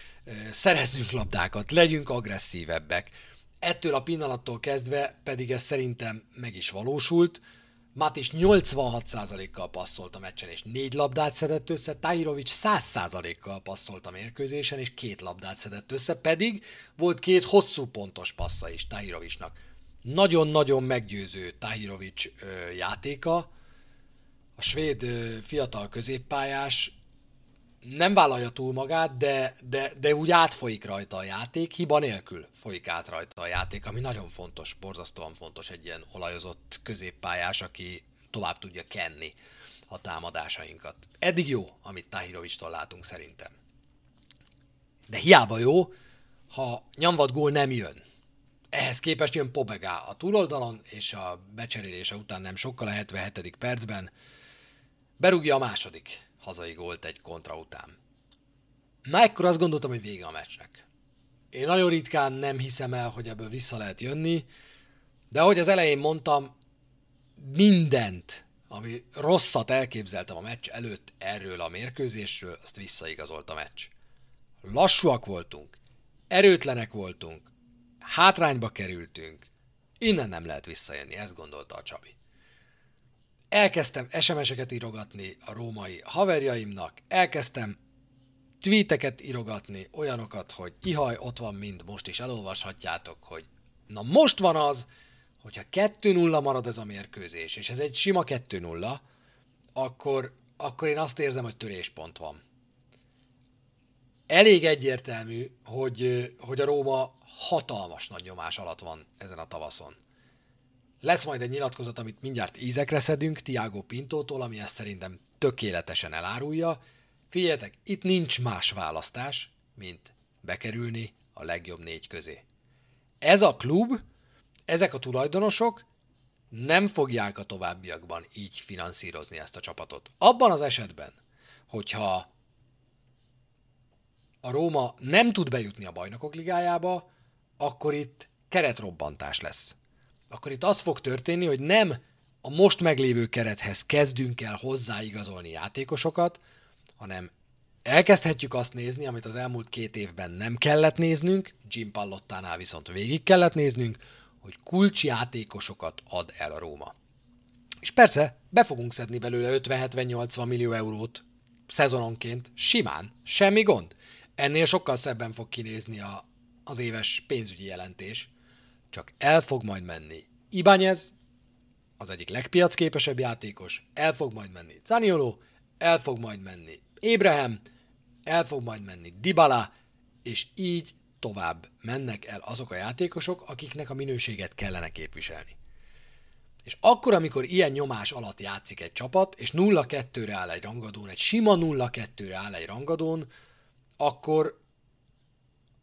Szerezzünk labdákat, legyünk agresszívebbek. Ettől a pillanattól kezdve pedig ez szerintem meg is valósult. Matić nyolcvanhat százalékkal passzolt a meccsen, és négy labdát szedett össze, Tahirović száz százalékkal passzolt a mérkőzésen, és két labdát szedett össze, pedig volt két hosszú pontos passza is Tahirovićnak. Nagyon-nagyon meggyőző Tahirović játéka, a svéd ö, fiatal középpályás, nem vállalja túl magát, de, de, de úgy átfolyik rajta a játék, hiba nélkül folyik át rajta a játék, ami nagyon fontos, borzasztóan fontos egy ilyen olajozott középpályás, aki tovább tudja kenni a támadásainkat. Eddig jó, amit Tahirovićtól látunk szerintem. De hiába jó, ha nyomvat gól nem jön. Ehhez képest jön Pobega a túloldalon, és a becserélése után nem sokkal a hetvenhetedik percben berúgja a második hazai gólt egy kontra után. Na, ekkor azt gondoltam, hogy vége a meccsnek. Én nagyon ritkán nem hiszem el, hogy ebből vissza lehet jönni, de ahogy az elején mondtam, mindent, ami rosszat elképzeltem a meccs előtt erről a mérkőzésről, azt visszaigazolt a meccs. Lassúak voltunk, erőtlenek voltunk, hátrányba kerültünk, innen nem lehet visszajönni, ezt gondolta a Csabi. Elkezdtem es em es-eket írogatni a római haverjaimnak, elkezdtem tweeteket írogatni, olyanokat, hogy ihaj, ott van mind, most is elolvashatjátok, hogy na most van az, hogyha kettő nulla marad ez a mérkőzés, és ez egy sima kettő nulla, akkor, akkor én azt érzem, hogy töréspont van. Elég egyértelmű, hogy, hogy a Róma hatalmas nagy nyomás alatt van ezen a tavaszon. Lesz majd egy nyilatkozat, amit mindjárt ízekre szedünk Tiago Pintótól, ami ezt szerintem tökéletesen elárulja. Figyeljetek, itt nincs más választás, mint bekerülni a legjobb négy közé. Ez a klub, ezek a tulajdonosok nem fogják a továbbiakban így finanszírozni ezt a csapatot. Abban az esetben, hogyha a Róma nem tud bejutni a Bajnokok Ligájába, akkor itt keretrobbantás lesz. Akkor itt az fog történni, hogy nem a most meglévő kerethez kezdünk el hozzáigazolni játékosokat, hanem elkezdhetjük azt nézni, amit az elmúlt két évben nem kellett néznünk, Gianpallottánál viszont végig kellett néznünk, hogy kulcsjátékosokat ad el a Róma. És persze, be fogunk szedni belőle ötven-hetven-nyolcvan millió eurót szezononként, simán, semmi gond. Ennél sokkal szebben fog kinézni a, az éves pénzügyi jelentés, csak el fog majd menni Ibáñez, az egyik legpiacképesebb játékos, el fog majd menni Zaniolo, el fog majd menni Abraham, el fog majd menni Dybala, és így tovább mennek el azok a játékosok, akiknek a minőséget kellene képviselni. És akkor, amikor ilyen nyomás alatt játszik egy csapat, és nulla kettőre áll egy rangadón, egy sima nulla kettőre áll egy rangadón, akkor...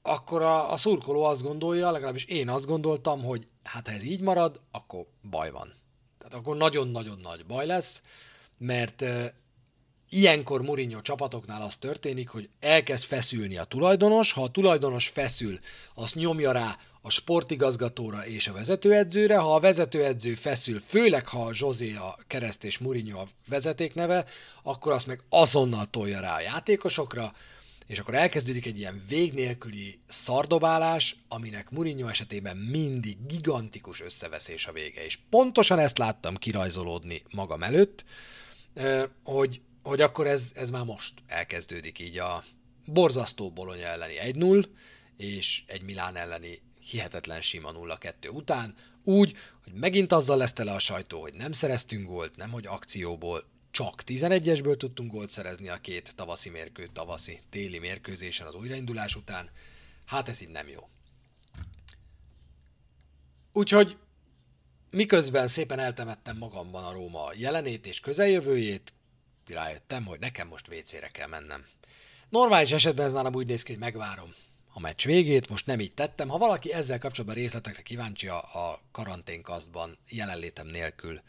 akkor a, a szurkoló azt gondolja, legalábbis én azt gondoltam, hogy hát ha ez így marad, akkor baj van. Tehát akkor nagyon-nagyon nagy baj lesz, mert e, ilyenkor Mourinho csapatoknál az történik, hogy elkezd feszülni a tulajdonos, ha a tulajdonos feszül, azt nyomja rá a sportigazgatóra és a vezetőedzőre, ha a vezetőedző feszül, főleg ha a José a kereszt és Mourinho a vezetékneve, akkor azt meg azonnal tolja rá a játékosokra, És akkor elkezdődik egy ilyen vég nélküli szardobálás, aminek Mourinho esetében mindig gigantikus összeveszés a vége. És pontosan ezt láttam kirajzolódni magam előtt, hogy, hogy akkor ez, ez már most elkezdődik így a borzasztó Bologna elleni egy null, és egy Milán elleni hihetetlen sima nulla kettő után, úgy, hogy megint azzal lesz tele a sajtó, hogy nem szereztünk gólt, nem hogy akcióból, csak tizenegyesből tudtunk gólt szerezni a két tavaszi mérkő, tavaszi téli mérkőzésen az újraindulás után. Hát ez így nem jó. Úgyhogy miközben szépen eltemettem magamban a Róma jelenét és közeljövőjét, rájöttem, hogy nekem most vécére kell mennem. Normális esetben ez nálam úgy néz ki, hogy megvárom a meccs végét, most nem így tettem. Ha valaki ezzel kapcsolatban részletekre kíváncsi, a karanténkasztban jelenlétem nélkül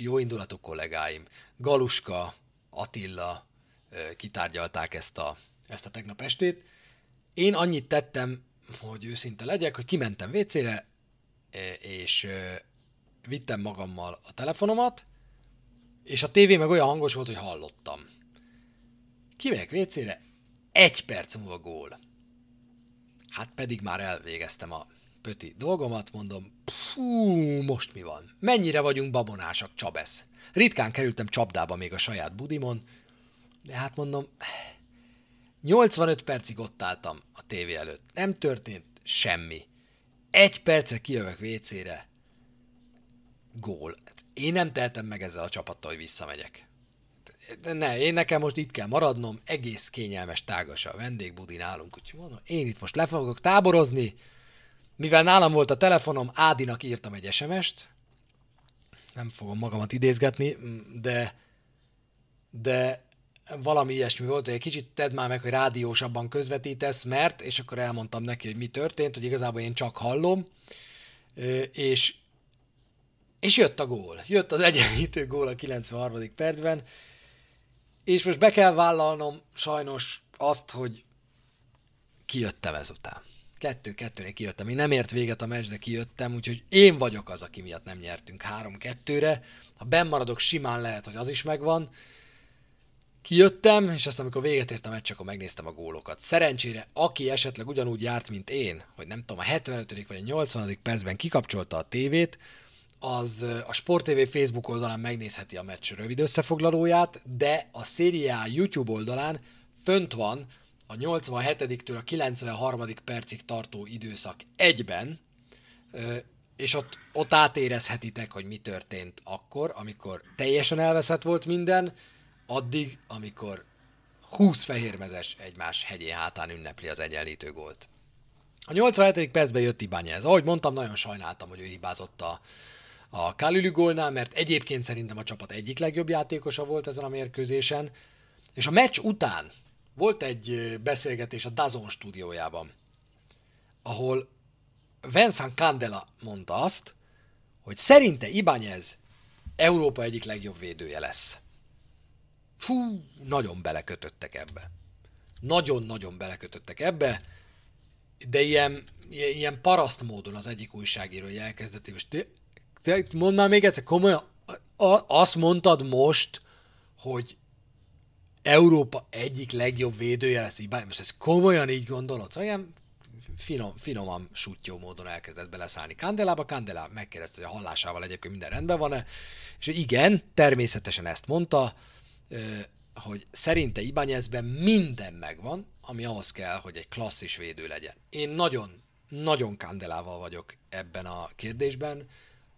jó indulatú kollégáim, Galuska, Attila kitárgyalták ezt a, ezt a tegnap estét. Én annyit tettem, hogy őszinte legyek, hogy kimentem vécére, és vittem magammal a telefonomat, és a tévé meg olyan hangos volt, hogy hallottam. Kimegyek vécére, egy perc múlva gól. Hát pedig már elvégeztem a pöti dolgomat, mondom, fú, most mi van? Mennyire vagyunk babonásak, Csabesz? Ritkán kerültem csapdába még a saját budimon, de hát mondom, nyolcvanöt percig ott álltam a tévé előtt. Nem történt semmi. Egy percre kijövök vécére, gól. Én nem tehetem meg ezzel a csapattal, hogy visszamegyek. De ne, én nekem most itt kell maradnom, egész kényelmes tágas a vendégbudi nálunk, úgyhogy mondom, én itt most le fogok táborozni. Mivel nálam volt a telefonom, Ádinak írtam egy es em est, nem fogom magamat idézgetni, de, de valami ilyesmi volt, hogy egy kicsit tedd már meg, hogy rádiósabban közvetítesz, mert, és akkor elmondtam neki, hogy mi történt, hogy igazából én csak hallom, és, és jött a gól, jött az egyenlítő gól a kilencvenharmadik percben, és most be kell vállalnom sajnos azt, hogy kijöttem ezután. kettő kettőre kijöttem. Még nem ért véget a meccs, de kijöttem, úgyhogy én vagyok az, aki miatt nem nyertünk három kettőre. Ha benn maradok, simán lehet, hogy az is megvan. Kijöttem, és aztán amikor véget ért a meccs, akkor megnéztem a gólokat. Szerencsére, aki esetleg ugyanúgy járt, mint én, hogy nem tudom, a hetvenötödik vagy a nyolcvanadik percben kikapcsolta a tévét, az a Sport té vé Facebook oldalán megnézheti a meccs rövid összefoglalóját, de a Serie A YouTube oldalán fönt van a nyolcvanhetediktől a kilencvenharmadik percig tartó időszak egyben, és ott, ott átérezhetitek, hogy mi történt akkor, amikor teljesen elveszett volt minden, addig, amikor húsz fehérmezes egymás hegyén hátán ünnepli az egyenlítő gólt. A nyolcvanhetedik percben jött Ibáñez. Ahogy mondtam, nagyon sajnáltam, hogy ő hibázott a a Kalulu gólnál, mert egyébként szerintem a csapat egyik legjobb játékosa volt ezen a mérkőzésen, és a meccs után volt egy beszélgetés a dazon stúdiójában, ahol Vincent Candela mondta azt, hogy szerinte Ibáñez Európa egyik legjobb védője lesz. Fú, nagyon belekötöttek ebbe. Nagyon-nagyon belekötöttek ebbe, de ilyen, ilyen paraszt módon az egyik újságíró elkezdett, és te mondd már még egyszer, komolyan, azt mondtad most, hogy Európa egyik legjobb védője lesz, így, most ezt komolyan így gondolod? Szóval ilyen finom, finoman, sutyó módon elkezdett beleszállni Candelába. Candela megkérdezte, hogy a hallásával egyébként minden rendben van-e, és igen, természetesen ezt mondta, hogy szerinte Ibáñezben minden megvan, ami ahhoz kell, hogy egy klasszis védő legyen. Én nagyon, nagyon Candelával vagyok ebben a kérdésben,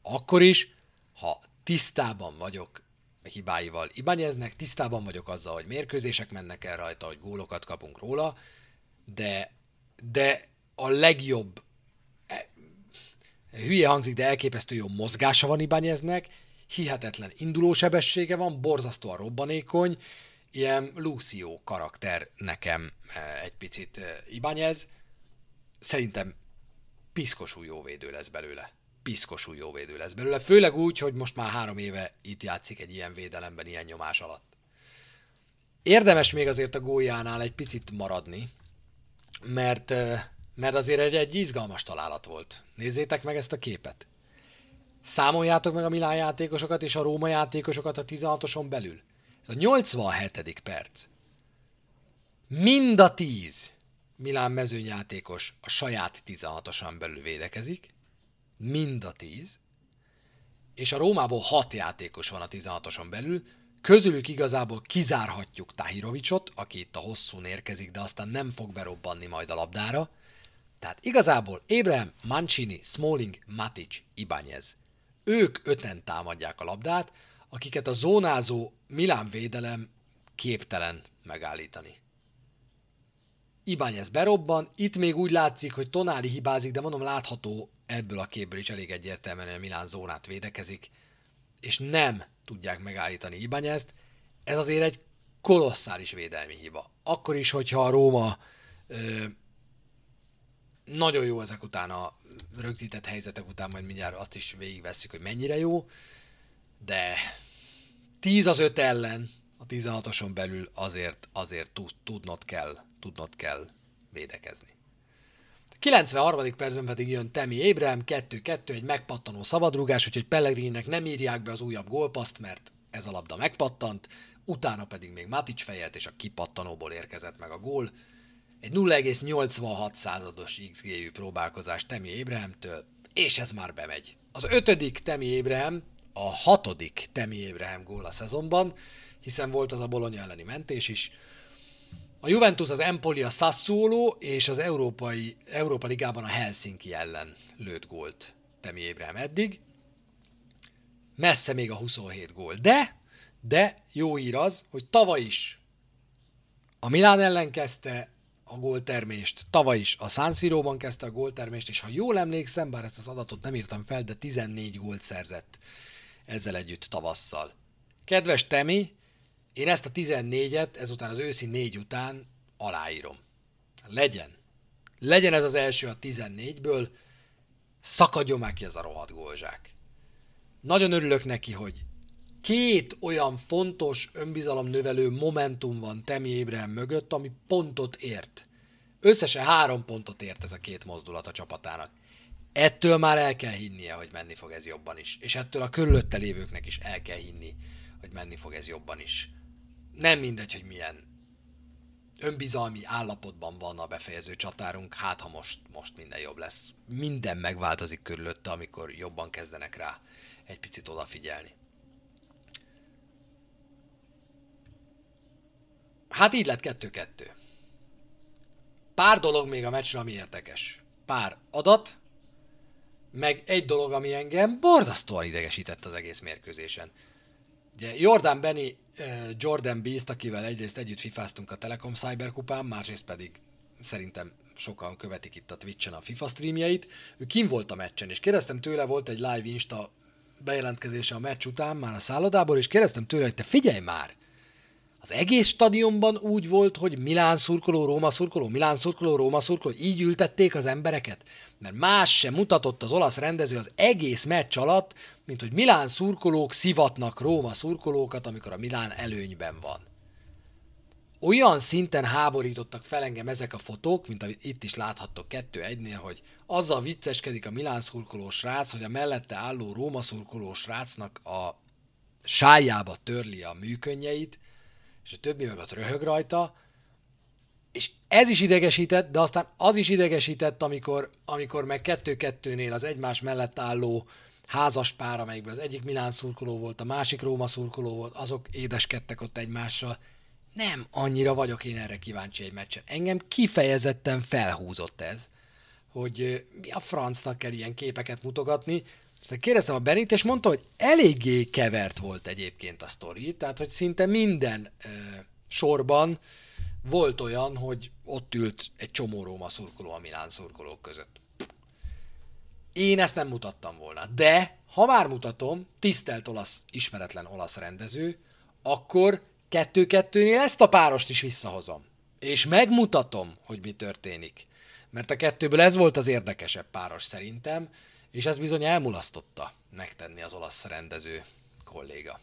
akkor is, ha tisztában vagyok hibáival Ibáñeznek, tisztában vagyok azzal, hogy mérkőzések mennek el rajta, hogy gólokat kapunk róla, de, de a legjobb, hülye hangzik, de elképesztő jó mozgása van Ibáñeznek, hihetetlen indulósebessége van, borzasztóan robbanékony, ilyen Lucio karakter nekem egy picit Ibáñez, szerintem piszkosú jó védő lesz belőle. piszkosú jó védő lesz belőle, főleg úgy, hogy most már három éve itt játszik egy ilyen védelemben, ilyen nyomás alatt. Érdemes még azért a góljánál egy picit maradni, mert, mert azért egy, egy izgalmas találat volt. Nézzétek meg ezt a képet. Számoljátok meg a Milán játékosokat és a Róma játékosokat a tizenhatoson belül. Ez a nyolcvanhetedik perc. mind a tíz Milán mezőnyjátékos a saját tizenhatoson belül védekezik, mind a tíz, és a Rómából hat játékos van a tizenhatoson belül, közülük igazából kizárhatjuk Tahirovićot, aki itt a hosszún érkezik, de aztán nem fog berobbanni majd a labdára. Tehát igazából Abraham, Mancini, Smalling, Matić, Ibáñez. Ők öten támadják a labdát, akiket a zónázó Milán védelem képtelen megállítani. Ibáñez berobban, itt még úgy látszik, hogy Tonali hibázik, de mondom, látható ebből a képből is elég egyértelműen, hogy a Milán zónát védekezik, és nem tudják megállítani Ibáñezt. Ez azért egy kolosszális védelmi hiba. Akkor is, hogyha a Róma ö, nagyon jó ezek után, a rögzített helyzetek után, majd mindjárt azt is végigvesszük, hogy mennyire jó, de tíz az öt ellen a tizenhatoson belül azért, azért tudnod kell, tudnod kell védekezni. kilencvenharmadik percben pedig jön Tammy Abraham, kettő kettő, egy megpattanó szabadrúgás, úgyhogy Pellegrininek nem írják be az újabb gólpaszt, mert ez a labda megpattant, utána pedig még Matić fejelt, és a kipattanóból érkezett meg a gól. Egy nulla egész nyolcvanhat százados iksz gé-jű próbálkozás Tammy Abrahamtől, és ez már bemegy. Az ötödik Tammy Abraham, a hatodik Tammy Abraham gól a szezonban, hiszen volt az a Bologna elleni mentés is. A Juventus, az Empoli, a Sassuolo, és az Európai, Európa Ligában a Helsinki ellen lőtt gólt Tammy Abraham eddig. Messze még a huszonhét gól, de, de jó ír az, hogy tavaly is a Milán ellen kezdte a góltermést, tavaly is a San Siróban kezdte a góltermést, és ha jól emlékszem, bár ezt az adatot nem írtam fel, de tizennégy gólt szerzett ezzel együtt tavasszal. Kedves Tammy, én ezt a tizennégyet ezután az őszi négy után aláírom. Legyen. Legyen ez az első a tizennégyből, szakadjon már ki ez a rohadt gólzsák. Nagyon örülök neki, hogy két olyan fontos, önbizalomnövelő momentum van Tammy Abraham mögött, ami pontot ért. Összesen három pontot ért ez a két mozdulat a csapatának. Ettől már el kell hinnie, hogy menni fog ez jobban is. És ettől a körülötte lévőknek is el kell hinni, hogy menni fog ez jobban is. Nem mindegy, hogy milyen önbizalmi állapotban van a befejező csatárunk, hát ha most, most minden jobb lesz. Minden megváltozik körülötte, amikor jobban kezdenek rá egy picit odafigyelni. Hát így lett kettő kettő. Pár dolog még a meccsről, ami érdekes. Pár adat, meg egy dolog, ami engem borzasztóan idegesített az egész mérkőzésen. Ugye Jordan Benny, Jordan Beast, akivel egyrészt együtt fifáztunk a Telekom Cyber kupán, másrészt pedig szerintem sokan követik itt a Twitch-en a FIFA streamjeit, ő kim volt a meccsen, és kérdeztem tőle, volt egy live Insta bejelentkezése a meccs után már a szállodából, és kérdeztem tőle, hogy te figyelj már, az egész stadionban úgy volt, hogy Milán szurkoló, Róma szurkoló, Milán szurkoló, Róma szurkoló, így ültették az embereket, mert más sem mutatott az olasz rendező az egész meccs alatt, mint hogy Milán szurkolók szivatnak Róma szurkolókat, amikor a Milán előnyben van. Olyan szinten háborítottak fel engem ezek a fotók, mint amit itt is láthattok kettő egynél, hogy azzal vicceskedik a Milán szurkoló srác, hogy a mellette álló Róma szurkoló srácnak a sájába törli a műkönnyeit, és a többi meg ott röhög rajta, és ez is idegesített, de aztán az is idegesített, amikor, amikor meg kettő kettőnél az egymás mellett álló házas pár, amelyikből az egyik Milán szurkoló volt, a másik Róma szurkoló volt, azok édeskedtek ott egymással. Nem annyira vagyok én erre kíváncsi egy meccsen. Engem kifejezetten felhúzott ez, hogy mi a francnak kell ilyen képeket mutogatni. Aztán kérdeztem a Benit, és mondta, hogy eléggé kevert volt egyébként a sztori, tehát hogy szinte minden ö, sorban volt olyan, hogy ott ült egy csomó Róma szurkoló a Milán szurkolók között. Én ezt nem mutattam volna, de ha már mutatom, tisztelt olasz, ismeretlen olasz rendező, akkor kettő kettőnél ezt a párost is visszahozom, és megmutatom, hogy mi történik. Mert a kettőből ez volt az érdekesebb páros szerintem, és ez bizony elmulasztotta megtenni az olasz rendező kolléga.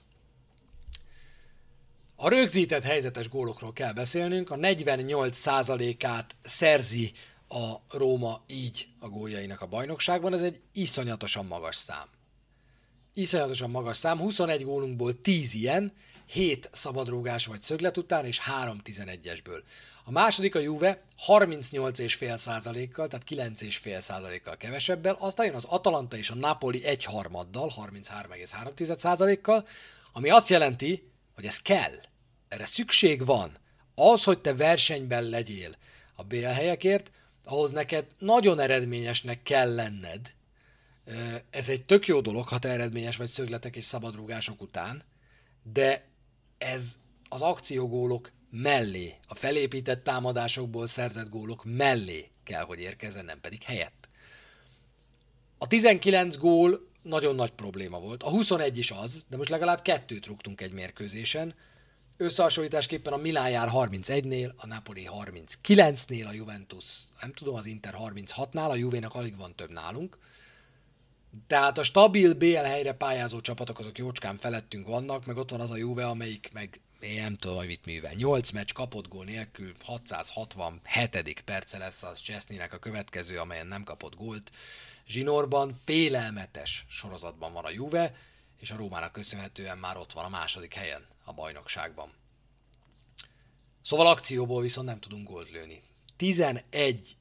A rögzített helyzetes gólokról kell beszélnünk, a negyvennyolc százalékát szerzi a Róma így a góljainak a bajnokságban, ez egy iszonyatosan magas szám. iszonyatosan magas szám, huszonegy gólunkból tíz ilyen, hét szabadrúgás vagy szöglet után, és három tizenegyesből. A második a Juve harmincnyolc egész öt százalékkal, tehát kilenc egész öt százalékkal kevesebbel, aztán jön az Atalanta és a Napoli egyharmaddal, harminchárom egész három százalékkal, ami azt jelenti, hogy ez kell, erre szükség van. Az, hogy te versenyben legyél a bé el helyekért, ahhoz neked nagyon eredményesnek kell lenned. Ez egy tök jó dolog, ha te eredményes vagy szögletek és szabadrúgások után, de ez az akciógólok mellé, a felépített támadásokból szerzett gólok mellé kell, hogy érkezzen, nem pedig helyett. A tizenkilenc gól nagyon nagy probléma volt, a huszonegy is az, de most legalább kettőt rúgtunk egy mérkőzésen. Összehasonlításképpen a Milán jár harmincegynél, a Napoli harminckilencnél, a Juventus, nem tudom, az Inter harminchatnál, a Juvénak alig van több nálunk. Tehát a stabil bé el helyre pályázó csapatok azok jócskán felettünk vannak, meg ott van az a Juve, amelyik meg én nem tudom, hogy mit művel. nyolc meccs kapott gól nélkül, hatszázhatvanhetedik perce lesz az Chesney-nek a következő, amelyen nem kapott gólt. Zsinórban félelmetes sorozatban van a Juve, és a Rómának köszönhetően már ott van a második helyen a bajnokságban. Szóval akcióból viszont nem tudunk gólt lőni. tizenegy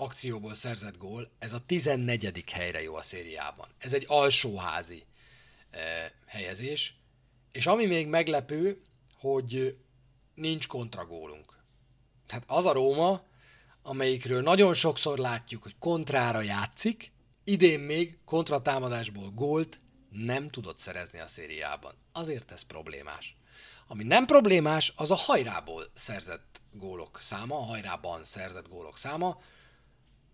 akcióból szerzett gól, ez a tizennegyedik helyre jó a szériában. Ez egy alsóházi eh, helyezés, és ami még meglepő, hogy nincs kontragólunk. Tehát az a Róma, amelyikről nagyon sokszor látjuk, hogy kontrára játszik, idén még kontratámadásból gólt nem tudott szerezni a szériában. Azért ez problémás. Ami nem problémás, az a hajrából szerzett gólok száma, a hajrában szerzett gólok száma,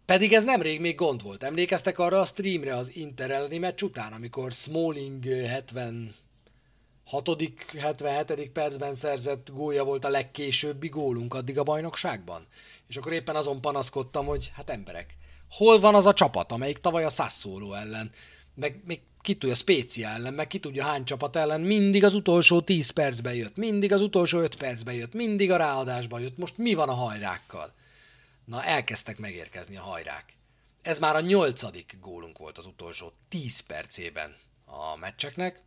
pedig ez nemrég még gond volt. Emlékeztek arra a streamre az Inter elleni meccs után, amikor Smalling hetvenhatodik hetvenhetedik percben szerzett gólja volt a legkésőbbi gólunk addig a bajnokságban. És akkor éppen azon panaszkodtam, hogy hát emberek, hol van az a csapat, amelyik tavaly a Sassuolo ellen, meg még ki tudja, Spezia ellen, meg ki tudja hány csapat ellen, mindig az utolsó tíz percben jött, mindig az utolsó öt percben jött, mindig a ráadásban jött, most mi van a hajrákkal? Na, elkezdtek megérkezni a hajrák. Ez már a nyolcadik gólunk volt az utolsó tíz percében a meccseknek.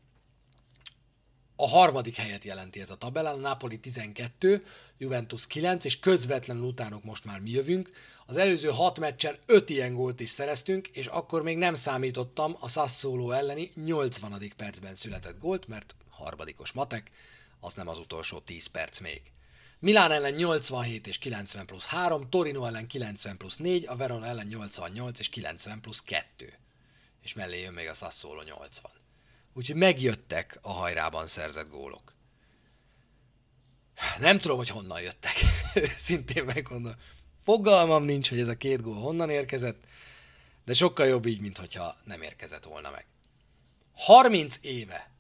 A harmadik helyet jelenti ez a tabellán, a Napoli tizenkettő, Juventus kilenc, és közvetlenül utánok most már mi jövünk. Az előző hat meccsen öt ilyen gólt is szereztünk, és akkor még nem számítottam a Sassuolo elleni nyolcvanadik percben született gólt, mert harmadikos matek, az nem az utolsó tíz perc még. Milán ellen nyolcvanhét és kilencven plusz három, Torino ellen kilencven plusz négy, a Verona ellen nyolcvannyolc és kilencven plusz kettő. És mellé jön még a Sassuolo nyolcvan. Úgyhogy megjöttek a hajrában szerzett gólok. Nem tudom, hogy honnan jöttek. Szintén megmondom. Fogalmam nincs, hogy ez a két gól honnan érkezett, de sokkal jobb így, mint hogyha nem érkezett volna meg. harminc éve,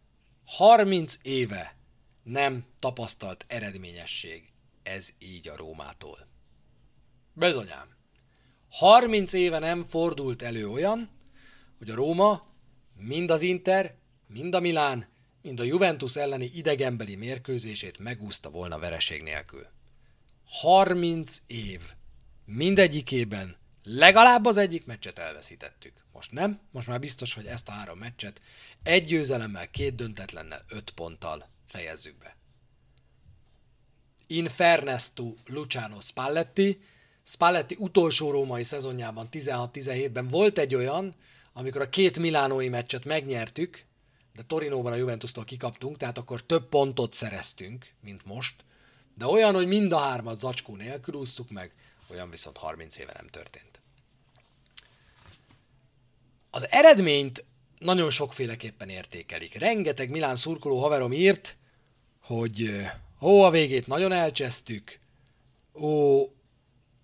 harminc éve nem tapasztalt eredményesség. Ez így a Rómától. Bezonyám. harminc éve nem fordult elő olyan, hogy a Róma mind az Inter, mind a Milán, mind a Juventus elleni idegenbeli mérkőzését megúszta volna vereség nélkül. harminc év. Mindegyikében legalább az egyik meccset elveszítettük. Most nem, most már biztos, hogy ezt a három meccset egy győzelemmel, két döntetlennel, öt ponttal fejezzük be. In fairness to Luciano Spalletti. Spalletti utolsó római szezonjában, tizenhat tizenhétben volt egy olyan, amikor a két milánói meccset megnyertük, de Torinóban a Juventustól kikaptunk, tehát akkor több pontot szereztünk, mint most, de olyan, hogy mind a hármat zacskó nélkül úsztuk meg, olyan viszont harminc éve nem történt. Az eredményt nagyon sokféleképpen értékelik. Rengeteg Milán szurkoló haverom írt, hogy ó, a végét nagyon elcsesztük, ó,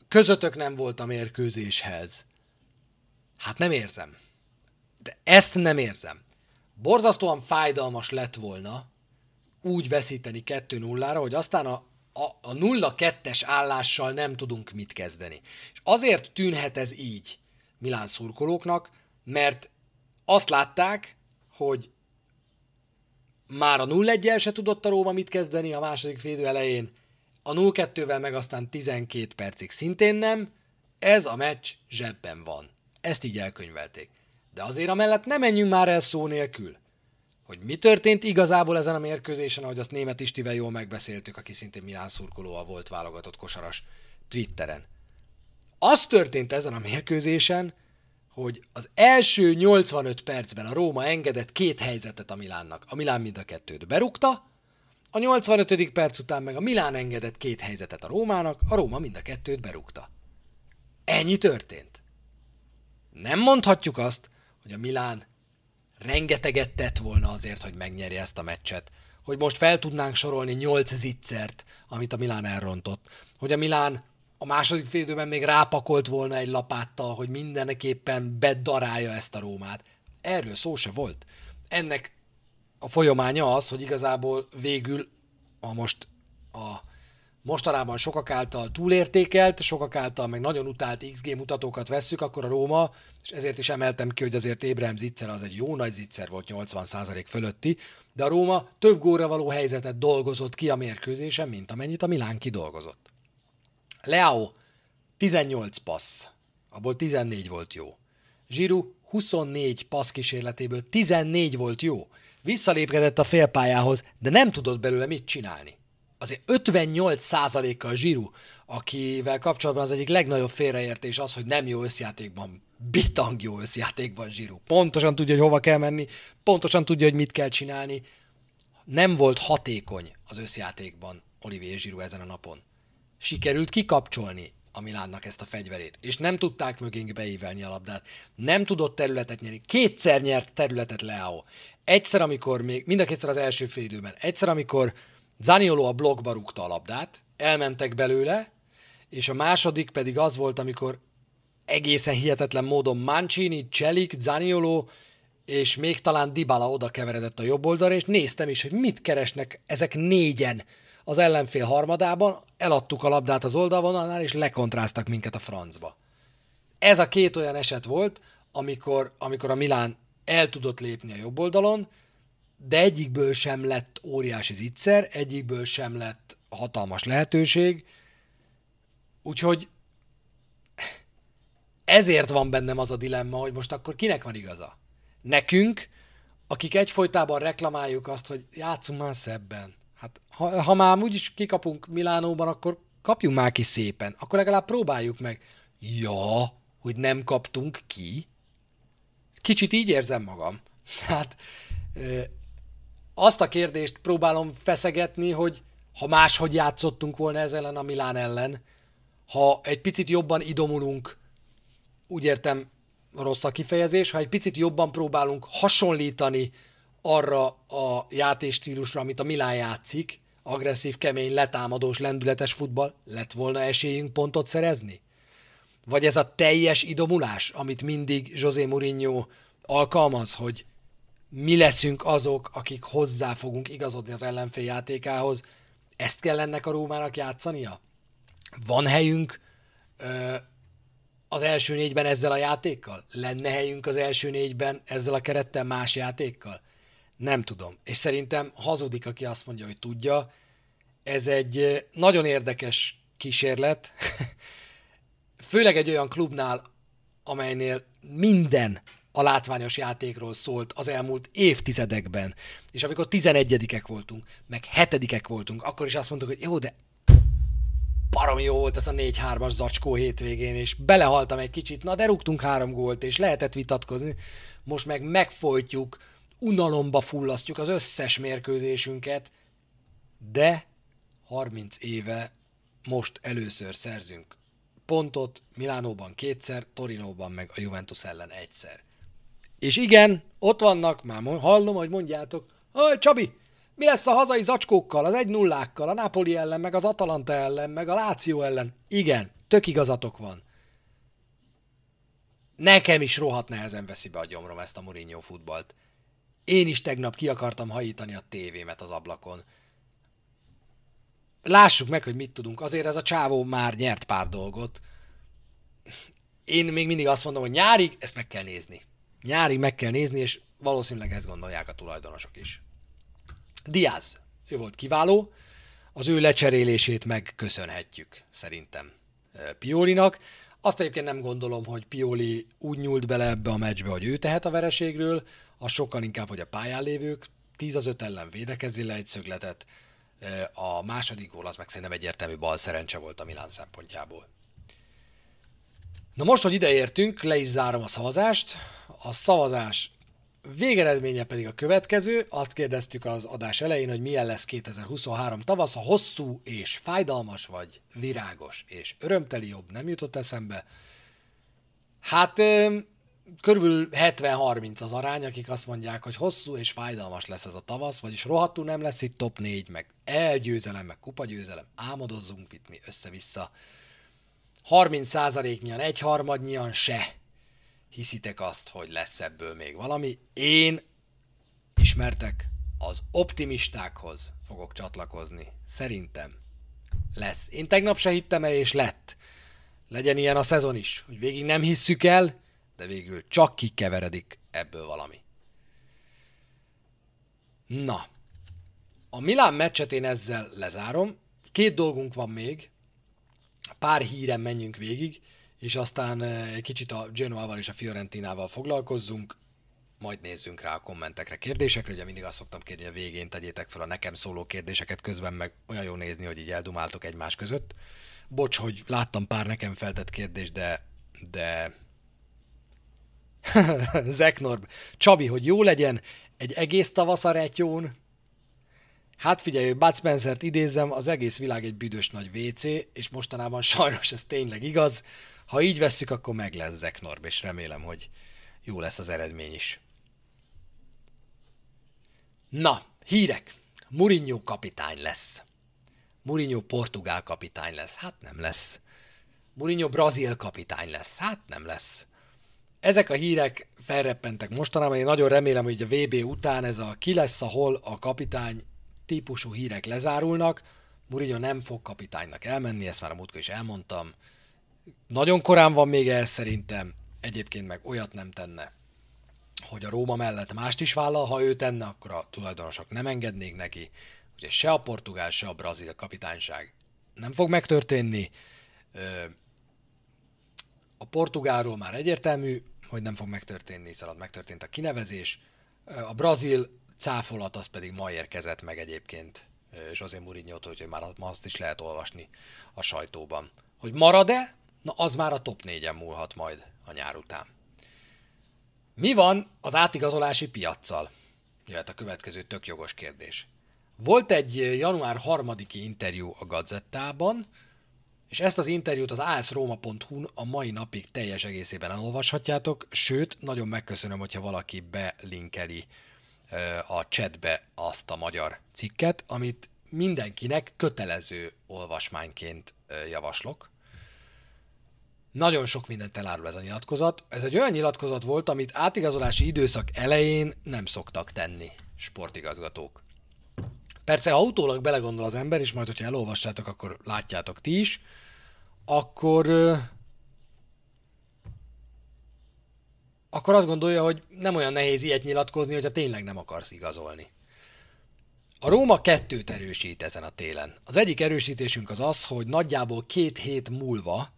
közöttök nem volt a mérkőzéshez. Hát nem érzem. De ezt nem érzem. Borzasztóan fájdalmas lett volna úgy veszíteni kettő null-ra, hogy aztán a, a, a nulla kettes állással nem tudunk mit kezdeni. És azért tűnhet ez így Milán szurkolóknak, mert azt látták, hogy már a nulla egyel se tudott a Róma mit kezdeni a második félidő elején, a nulla kettővel meg aztán tizenkét percig szintén nem, ez a meccs zsebben van. Ezt így elkönyvelték. de azért amellett ne menjünk már el szó nélkül, hogy mi történt igazából ezen a mérkőzésen, ahogy azt Németh Istivel jól megbeszéltük, aki szintén Milán szurkolóval volt válogatott kosaras Twitteren. Az történt ezen a mérkőzésen, hogy az első nyolcvanöt percben a Róma engedett két helyzetet a Milánnak. A Milán mind a kettőt berúgta, a nyolcvanötödik perc után meg a Milán engedett két helyzetet a Rómának, a Róma mind a kettőt berúgta. Ennyi történt. Nem mondhatjuk azt, hogy a Milán rengeteget tett volna azért, hogy megnyerje ezt a meccset, hogy most fel tudnánk sorolni nyolc zicsert, amit a Milán elrontott, hogy a Milán a második félidőben még rápakolt volna egy lapáttal, hogy mindenképpen bedarálja ezt a Rómát. Erről szó se volt. Ennek a folyamánya az, hogy igazából végül a most a mostanában sokak által túlértékelt, sokak által meg nagyon utált iksz gé mutatókat vesszük, akkor a Róma, és ezért is emeltem ki, hogy azért Abraham zicser az egy jó nagy zicser volt, nyolcvan százalék fölötti, de a Róma több gólra való helyzetet dolgozott ki a mérkőzésen, mint amennyit a Milán kidolgozott. Leão tizennyolc passz, abból tizennégy volt jó. Giroud huszonnégy passz kísérletéből tizennégy volt jó. Visszalépkedett a félpályához, de nem tudott belőle mit csinálni. Azért ötvennyolc százalékkal Giroud, akivel kapcsolatban az egyik legnagyobb félreértés az, hogy nem jó összjátékban, bitang jó összjátékban Giroud. Pontosan tudja, hogy hova kell menni, pontosan tudja, hogy mit kell csinálni. Nem volt hatékony az összjátékban Olivier Giroud ezen a napon. Sikerült kikapcsolni a Milánnak ezt a fegyverét, és nem tudták mögénk beívelni a labdát. Nem tudott területet nyerni. Kétszer nyert területet Leão. Egyszer, amikor még, mind a kétszer az első fél időben, egyszer, amikor Zaniolo a blokkba rúgta a labdát, elmentek belőle, és a második pedig az volt, amikor egészen hihetetlen módon Mancini, Çelik, Zaniolo, és még talán Dybala oda keveredett a jobb oldalra, és néztem is, hogy mit keresnek ezek négyen az ellenfél harmadában, eladtuk a labdát az oldalvonalnál, és lekontráztak minket a francba. Ez a két olyan eset volt, amikor, amikor a Milán el tudott lépni a jobb oldalon, de egyikből sem lett óriási zicser, egyikből sem lett hatalmas lehetőség, úgyhogy ezért van bennem az a dilemma, hogy most akkor kinek van igaza? Nekünk, akik egyfolytában reklamáljuk azt, hogy játszunk már szebben. Hát, ha, ha már úgyis kikapunk Milánóban, akkor kapjunk már ki szépen. Akkor legalább próbáljuk meg. Ja, hogy nem kaptunk ki. Kicsit így érzem magam. Hát e, azt a kérdést próbálom feszegetni, hogy ha máshogy játszottunk volna ez ellen a Milán ellen, ha egy picit jobban idomulunk, úgy értem rossz a kifejezés, ha egy picit jobban próbálunk hasonlítani arra a játéstílusra, amit a Milán játszik, agresszív, kemény, letámadós, lendületes futball, lett volna esélyünk pontot szerezni? Vagy ez a teljes idomulás, amit mindig José Mourinho alkalmaz, hogy mi leszünk azok, akik hozzá fogunk igazodni az ellenfél játékához, ezt kell ennek a Rómának játszania? Van helyünk ö, az első négyben ezzel a játékkal? Lenne helyünk az első négyben ezzel a kerettel más játékkal? Nem tudom. És szerintem hazudik, aki azt mondja, hogy tudja. Ez egy nagyon érdekes kísérlet, főleg egy olyan klubnál, amelynél minden a látványos játékról szólt az elmúlt évtizedekben. És amikor tizenegyedikek voltunk, meg hetedikek voltunk, akkor is azt mondtuk, hogy jó, de baromi jó volt ez a négy-hármas zacskó hétvégén, és belehaltam egy kicsit, na de rúgtunk három gólt, és lehetett vitatkozni. Most meg megfojtjuk, unalomba fullasztjuk az összes mérkőzésünket, de harminc éve most először szerzünk pontot, Milánóban kétszer, Torinóban meg a Juventus ellen egyszer. És igen, ott vannak, már hallom, hogy mondjátok, hogy Csabi, mi lesz a hazai zacskókkal, az egy nullákkal, a Napoli ellen, meg az Atalanta ellen, meg a Láció ellen? Igen, tök igazatok van. Nekem is rohadt nehezen veszi be a gyomrom ezt a Mourinho futballt. Én is tegnap ki akartam hajítani a tévémet az ablakon. Lássuk meg, hogy mit tudunk. Azért ez a csávó már nyert pár dolgot. Én még mindig azt mondom, hogy nyárig ezt meg kell nézni. Nyárig meg kell nézni, és valószínűleg ezt gondolják a tulajdonosok is. Diaz, ő volt kiváló. Az ő lecserélését megköszönhetjük, szerintem, Piolinak. Azt egyébként nem gondolom, hogy Pioli úgy nyúlt bele ebbe a meccsbe, hogy ő tehet a vereségről, az sokkal inkább, hogy a pályán lévők tíz az öt ellen védekezi le egy szögletet, a második gól az meg szerintem egyértelmű bal szerencse volt a Milán szempontjából. Na most, hogy ideértünk, le is zárom a szavazást. A szavazás végeredménye pedig a következő. Azt kérdeztük az adás elején, hogy milyen lesz kétezer-huszonhárom tavasz, a hosszú és fájdalmas, vagy virágos és örömteli, jobb nem jutott eszembe. Hát körülbelül hetven harminc az arány, akik azt mondják, hogy hosszú és fájdalmas lesz ez a tavasz, vagyis rohadtul nem lesz itt top négy, meg elgyőzelem, meg kupagyőzelem, álmodozzunk itt mi össze-vissza. harminc százaléknyian, egyharmadnyian se hiszitek azt, hogy lesz ebből még valami. Én ismertek, az optimistákhoz fogok csatlakozni. Szerintem lesz. Én tegnap se hittem el, és lett. Legyen ilyen a szezon is, hogy végig nem hisszük el, de végül csak kikeveredik ebből valami. Na, a Milán meccset én ezzel lezárom. Két dolgunk van még. Pár híren menjünk végig, és aztán egy kicsit a Genoával és a Fiorentinával foglalkozzunk, majd nézzünk rá a kommentekre, kérdésekre. Ugye mindig azt szoktam kérni, a végén tegyétek fel a nekem szóló kérdéseket, közben meg olyan jó nézni, hogy így eldumáltok egymás között. Bocs, hogy láttam pár nekem feltett kérdést, de... de... Zeknorb. Csabi, hogy jó legyen, egy egész tavasz a retyón. Hát figyelj, hogy Bud Spencert idézzem, az egész világ egy büdös nagy vé cé, és mostanában sajnos ez tényleg igaz. Ha így vesszük, akkor meg lesz Zeknorb, és remélem, hogy jó lesz az eredmény is. Na, hírek. Mourinho kapitány lesz. Mourinho portugál kapitány lesz. Hát nem lesz. Mourinho brazil kapitány lesz. Hát nem lesz. Ezek a hírek felreppentek mostanában. Én nagyon remélem, hogy a vé bé után ez a ki lesz, ahol a kapitány típusú hírek lezárulnak. Mourinho nem fog kapitánynak elmenni, ezt már a múltkor is elmondtam. Nagyon korán van még ez szerintem, egyébként meg olyat nem tenne, hogy a Róma mellett mást is vállal, ha ő tenne, akkor a tulajdonosok nem engednék neki. Ugye se a portugál, se a brazil kapitányság nem fog megtörténni. A portugálról már egyértelmű, hogy nem fog megtörténni, hiszen megtörtént a kinevezés. A brazil cáfolat az pedig ma érkezett meg egyébként José Mourinho-tól, úgyhogy már azt is lehet olvasni a sajtóban. Hogy marad-e? Na az már a top négyen múlhat majd a nyár után. Mi van az átigazolási piaccal? Jöhet a következő tök jogos kérdés. Volt egy január harmadiki interjú a Gazettában, és ezt az interjút az a s roma pont hu-n a mai napig teljes egészében elolvashatjátok, sőt, nagyon megköszönöm, hogyha valaki belinkeli a chatbe azt a magyar cikket, amit mindenkinek kötelező olvasmányként javaslok. Nagyon sok mindent elárul ez a nyilatkozat. Ez egy olyan nyilatkozat volt, amit átigazolási időszak elején nem szoktak tenni sportigazgatók. Persze, ha utólag belegondol az ember, és majd, hogyha elolvassátok, akkor látjátok ti is, akkor... akkor azt gondolja, hogy nem olyan nehéz ilyet nyilatkozni, hogyha tényleg nem akarsz igazolni. A Róma kettőt erősít ezen a télen. Az egyik erősítésünk az az, hogy nagyjából két hét múlva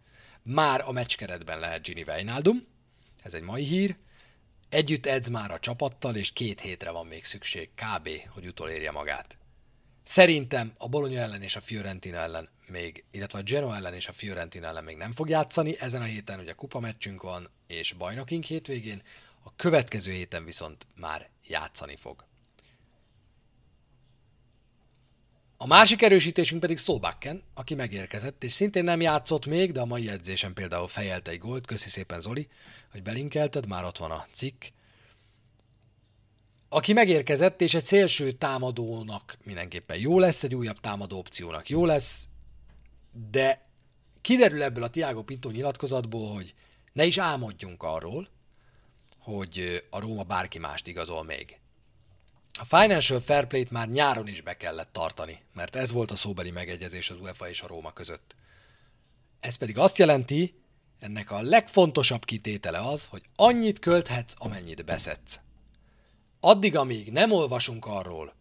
már a meccskeretben lehet Gini Wijnaldum, ez egy mai hír, együtt edz már a csapattal, és két hétre van még szükség kb., hogy utolérje magát. Szerintem a Bologna ellen és a Fiorentina ellen még, illetve a Genoa ellen és a Fiorentina ellen még nem fog játszani. Ezen a héten ugye kupameccsünk van, és bajnokink hétvégén, a következő héten viszont már játszani fog. A másik erősítésünk pedig Solbakken, aki megérkezett, és szintén nem játszott még, de a mai edzésen például fejelte egy gólt. Köszi szépen, Zoli, hogy belinkelted, már ott van a cikk. Aki megérkezett, és egy szélső támadónak mindenképpen jó lesz, egy újabb támadó opciónak jó lesz, de kiderül ebből a Tiago Pinto nyilatkozatból, hogy ne is álmodjunk arról, hogy a Róma bárki mást igazol még. A Financial Fair Play-t már nyáron is be kellett tartani, mert ez volt a szóbeli megegyezés az UEFA és a Róma között. Ez pedig azt jelenti, ennek a legfontosabb kitétele az, hogy annyit költhetsz, amennyit beszedsz. Addig, amíg nem olvasunk arról,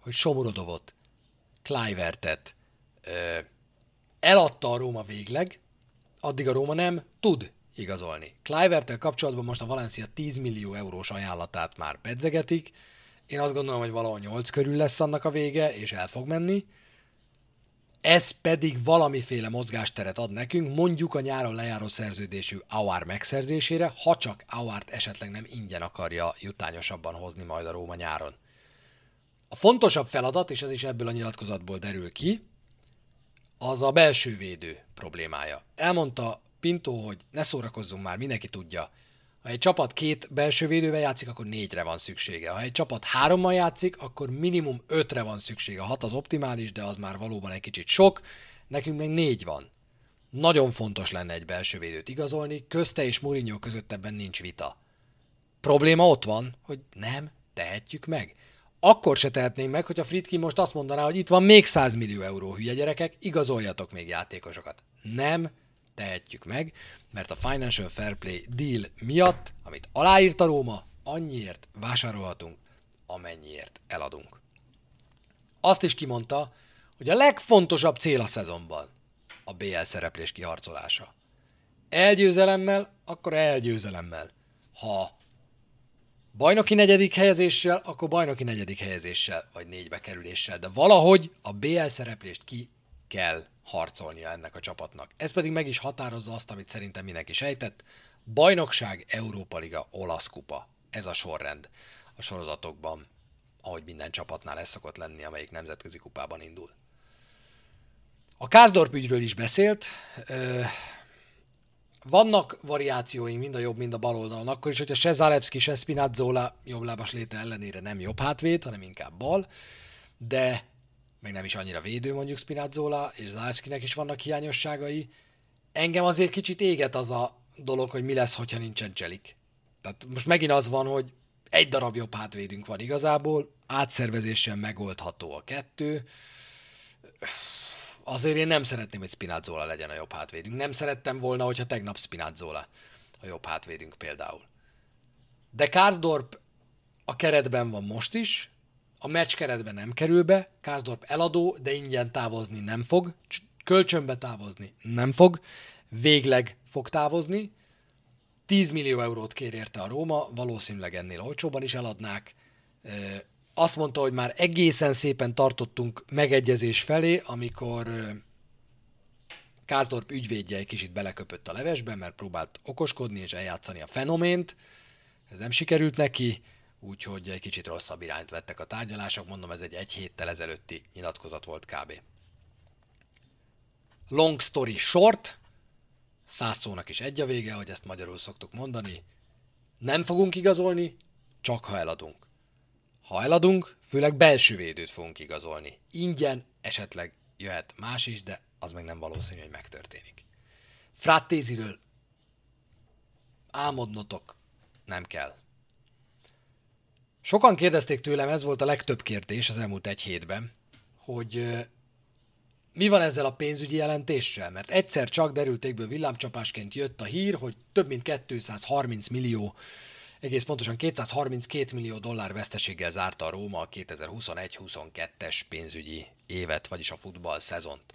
hogy Somorodovot, Kluivertet eladta a Róma végleg, addig a Róma nem tud igazolni. Kluiverttel kapcsolatban most a Valencia tíz millió eurós ajánlatát már pedzegetik. Én azt gondolom, hogy valahol nyolc körül lesz annak a vége, és el fog menni. Ez pedig valamiféle mozgásteret ad nekünk, mondjuk a nyáron lejáró szerződésű Auer megszerzésére, ha csak Auert esetleg nem ingyen akarja jutányosabban hozni majd a Róma nyáron. A fontosabb feladat, és ez is ebből a nyilatkozatból derül ki, az a belső védő problémája. Elmondta Pinto, hogy ne szórakozzunk már, mindenki tudja. Ha egy csapat két belső védővel játszik, akkor négyre van szüksége. Ha egy csapat hárommal játszik, akkor minimum ötre van szüksége. A hat az optimális, de az már valóban egy kicsit sok. Nekünk meg négy van. Nagyon fontos lenne egy belső védőt igazolni. Közte és Mourinho között ebben nincs vita. Probléma ott van, hogy nem tehetjük meg. Akkor se tehetnénk meg, hogyha Friedkin most azt mondaná, hogy itt van még száz millió euró, hülye gyerekek, igazoljatok még játékosokat. Nem tehetjük meg, mert a Financial Fair Play deal miatt, amit aláírt a Róma, annyiért vásárolhatunk, amennyiért eladunk. Azt is kimondta, hogy a legfontosabb cél a szezonban a bé el szereplés kiharcolása. Elgyőzelemmel, akkor elgyőzelemmel. Ha bajnoki negyedik helyezéssel, akkor bajnoki negyedik helyezéssel, vagy négybe kerüléssel, de valahogy a bé el szereplést ki kell harcolnia ennek a csapatnak. Ez pedig meg is határozza azt, amit szerintem mindenki sejtett. Bajnokság, Európa Liga, olasz kupa. Ez a sorrend a sorozatokban, ahogy minden csapatnál ez szokott lenni, amelyik nemzetközi kupában indul. A Karsdorp ügyről is beszélt. Ö... Vannak variációink mind a jobb, mind a bal oldalon, akkor is, hogyha se Zalewski, se Spinazzola jobblábas léte ellenére nem jobb hátvéd, hanem inkább bal, de meg nem is annyira védő mondjuk Spinazzola, és Zalewskinek is vannak hiányosságai. Engem azért kicsit éget az a dolog, hogy mi lesz, hogyha nincsen Çelik. Tehát most megint az van, hogy egy darab jobb hátvédünk van igazából, átszervezésen megoldható a kettő. Azért én nem szeretném, hogy Spinazzola legyen a jobb hátvédünk. Nem szerettem volna, hogyha tegnap Spinazzola a jobb hátvédünk például. De Karsdorp a keretben van most is, a meccs keretben nem kerül be, Karsdorp eladó, de ingyen távozni nem fog, kölcsönbe távozni nem fog, végleg fog távozni. tíz millió eurót kér érte a Róma, valószínűleg ennél olcsóban is eladnák. Azt mondta, hogy már egészen szépen tartottunk megegyezés felé, amikor Karsdorp ügyvédje egy kicsit beleköpött a levesbe, mert próbált okoskodni és eljátszani a fenomént. Ez nem sikerült neki, úgyhogy egy kicsit rosszabb irányt vettek a tárgyalások. Mondom, ez egy egy héttel ezelőtti nyilatkozat volt kb. Long story short, száz szónak is egy a vége, hogy ezt magyarul szoktuk mondani. Nem fogunk igazolni, csak ha eladunk. Ha eladunk, főleg belső védőt fogunk igazolni. Ingyen esetleg jöhet más is, de az meg nem valószínű, hogy megtörténik. Frattéziről álmodnotok nem kell. Sokan kérdezték tőlem, ez volt a legtöbb kérdés az elmúlt egy hétben, hogy mi van ezzel a pénzügyi jelentéssel, mert egyszer csak derültékből villámcsapásként jött a hír, hogy több mint kétszázharminc millió, egész pontosan kétszázharminckettő millió dollár veszteséggel zárta a Róma a kétezer-huszonegy huszonkettes pénzügyi évet, vagyis a futball szezont.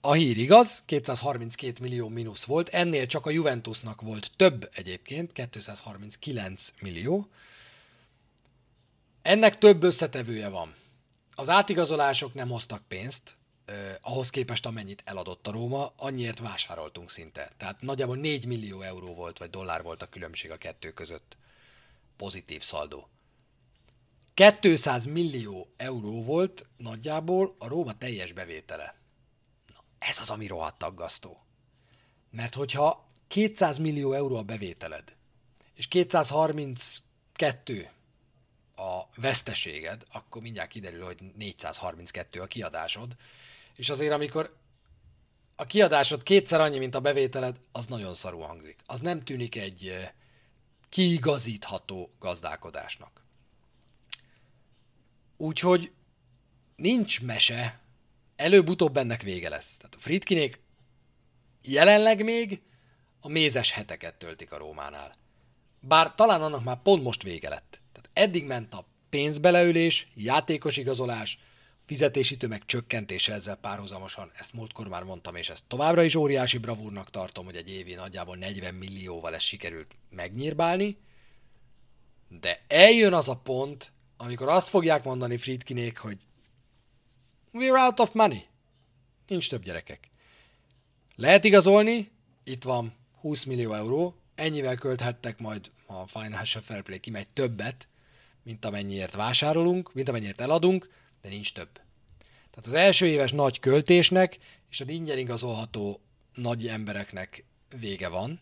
A hír igaz, kétszázharminckét millió mínusz volt, ennél csak a Juventusnak volt több egyébként, kétszázharminckilenc millió. Ennek több összetevője van. Az átigazolások nem hoztak pénzt, eh, ahhoz képest amennyit eladott a Róma, annyiért vásároltunk szinte. Tehát nagyjából négy millió euró volt, vagy dollár volt a különbség a kettő között. Pozitív szaldó. kétszáz millió euró volt nagyjából a Róma teljes bevétele. Na, ez az, ami rohadt aggasztó. Mert hogyha kétszáz millió euró a bevételed, és kétszázharminckettő a veszteséged, akkor mindjárt kiderül, hogy négyszázharminckettő a kiadásod, és azért amikor a kiadásod kétszer annyi, mint a bevételed, az nagyon szarú hangzik. Az nem tűnik egy kiigazítható gazdálkodásnak. Úgyhogy nincs mese, előbb-utóbb ennek vége lesz. Tehát a Friedkinék jelenleg még a mézes heteket töltik a Rómánál. Bár talán annak már pont most vége lett. Eddig ment a pénzbeleülés, játékos igazolás, Fizetési tömeg csökkentése ezzel párhuzamosan, ezt múltkor már mondtam, és ezt továbbra is óriási bravúrnak tartom, hogy egy évi nagyjából negyven millióval ezt sikerült megnyírbálni, de eljön az a pont, amikor azt fogják mondani Friedkinék, hogy we're out of money. Nincs több, gyerekek. Lehet igazolni, itt van húsz millió euró, ennyivel költhettek majd, a Financial Fair Play kimegy, többet, mint amennyiért vásárolunk, mint amennyiért eladunk, de nincs több. Tehát az első éves nagy költésnek és az ingyen igazolható nagy embereknek vége van,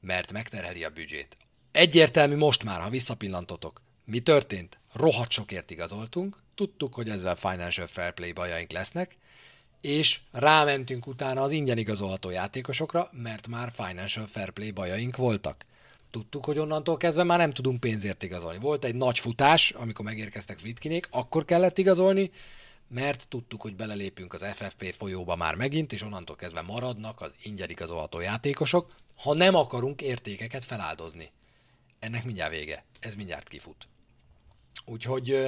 mert megterheli a büdzsét. Egyértelmű most már, ha visszapillantotok, mi történt? Rohadt sokért igazoltunk, tudtuk, hogy ezzel Financial Fair Play bajaink lesznek, és rámentünk utána az ingyen igazolható játékosokra, mert már Financial Fair Play bajaink voltak. Tudtuk, hogy onnantól kezdve már nem tudunk pénzért igazolni. Volt egy nagy futás, amikor megérkeztek Friedkinék, akkor kellett igazolni, mert tudtuk, hogy belelépünk az ef ef pé folyóba már megint, és onnantól kezdve maradnak az ingyen igazolható játékosok, ha nem akarunk értékeket feláldozni. Ennek mindjárt vége. Ez mindjárt kifut. Úgyhogy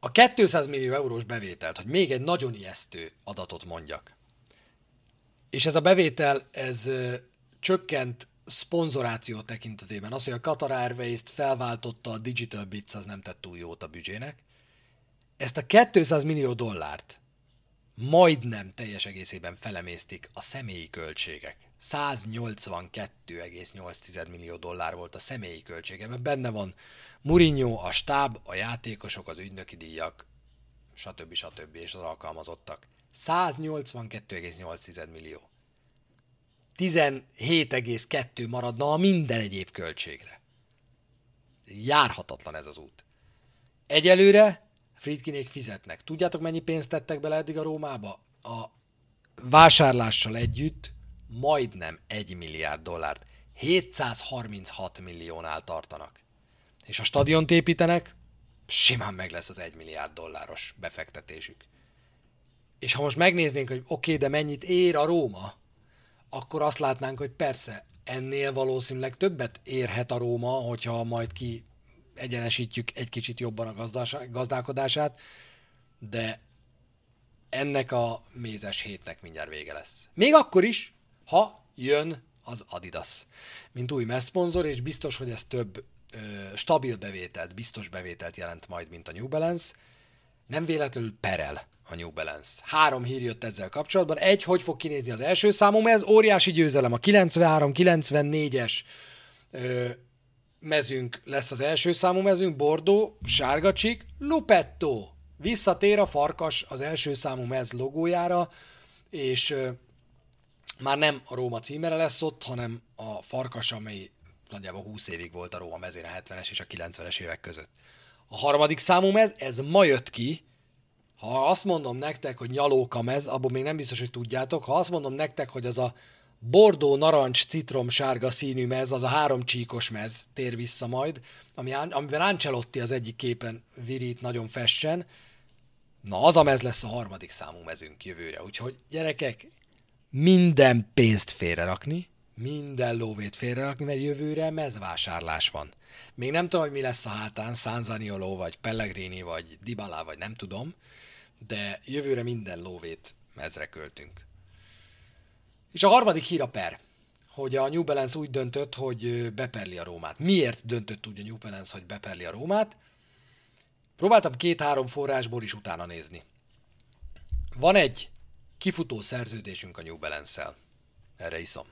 a kétszáz millió eurós bevételt, hogy még egy nagyon ijesztő adatot mondjak. És ez a bevétel, ez csökkent szponzoráció tekintetében. Az, hogy a Qatar Airways-t felváltotta a Digital Bits, az nem tett túl jót a büdzsének. Ezt a kétszáz millió dollárt majdnem teljes egészében felemésztik a személyi költségek. száz nyolcvankettő egész nyolc millió dollár volt a személyi költsége, mert benne van Mourinho, a stáb, a játékosok, az ügynöki díjak, stb. stb. És az alkalmazottak. száz nyolcvankettő egész nyolc millió. tizenhét egész kettő maradna a minden egyéb költségre. Járhatatlan ez az út. Egyelőre Friedkinék fizetnek. Tudjátok, mennyi pénzt tettek bele eddig a Rómába? A vásárlással együtt majdnem egy milliárd dollárt. hétszázharminchat milliónál tartanak. És ha stadiont építenek, simán meg lesz az egy milliárd dolláros befektetésük. És ha most megnéznénk, hogy oké, de mennyit ér a Róma, akkor azt látnánk, hogy persze, ennél valószínűleg többet érhet a Róma, hogyha majd ki egyenesítjük egy kicsit jobban a gazdás- gazdálkodását, de ennek a mézes hétnek mindjárt vége lesz. Még akkor is, ha jön az Adidas, mint új messzponzor, és biztos, hogy ez több ö, stabil bevételt, biztos bevételt jelent majd, mint a New Balance. Nem véletlenül perel a New Balance. Három hír jött ezzel kapcsolatban. Egy, hogy fog kinézni az első számom, ez óriási győzelem. A kilencvenhárom kilencvennégyes ö, mezünk lesz az első számú mezünk, Bordó, sárgacsik, Lupetto. Visszatér a farkas az első számú mez logójára, és ö, már nem a Róma címere lesz ott, hanem a farkas, amely nagyjából húsz évig volt a Róma mezén a hetvenes és a kilencvenes évek között. A harmadik számú mez, ez ma jött ki. Ha azt mondom nektek, hogy nyalóka mez, abból még nem biztos, hogy tudjátok. Ha azt mondom nektek, hogy az a bordó, narancs, citrom, sárga színű mez, az a három csíkos mez tér vissza majd, ami, amiben Ancelotti az egyik képen virít nagyon fessen. Na, az a mez lesz a harmadik számú mezünk jövőre. Úgyhogy gyerekek, minden pénzt félrerakni, minden lóvét félrerakni, mert jövőre mezvásárlás van. Még nem tudom, hogy mi lesz a hátán, Zaniolo, vagy Pellegrini, vagy Dybala, vagy nem tudom, de jövőre minden lóvét mezre költünk. És a harmadik hír a per, hogy a New Balance úgy döntött, hogy beperli a Rómát. Miért döntött úgy a New Balance, hogy beperli a Rómát? Próbáltam két-három forrásból is utána nézni. Van egy kifutó szerződésünk a New Balance-szel. Erre iszom.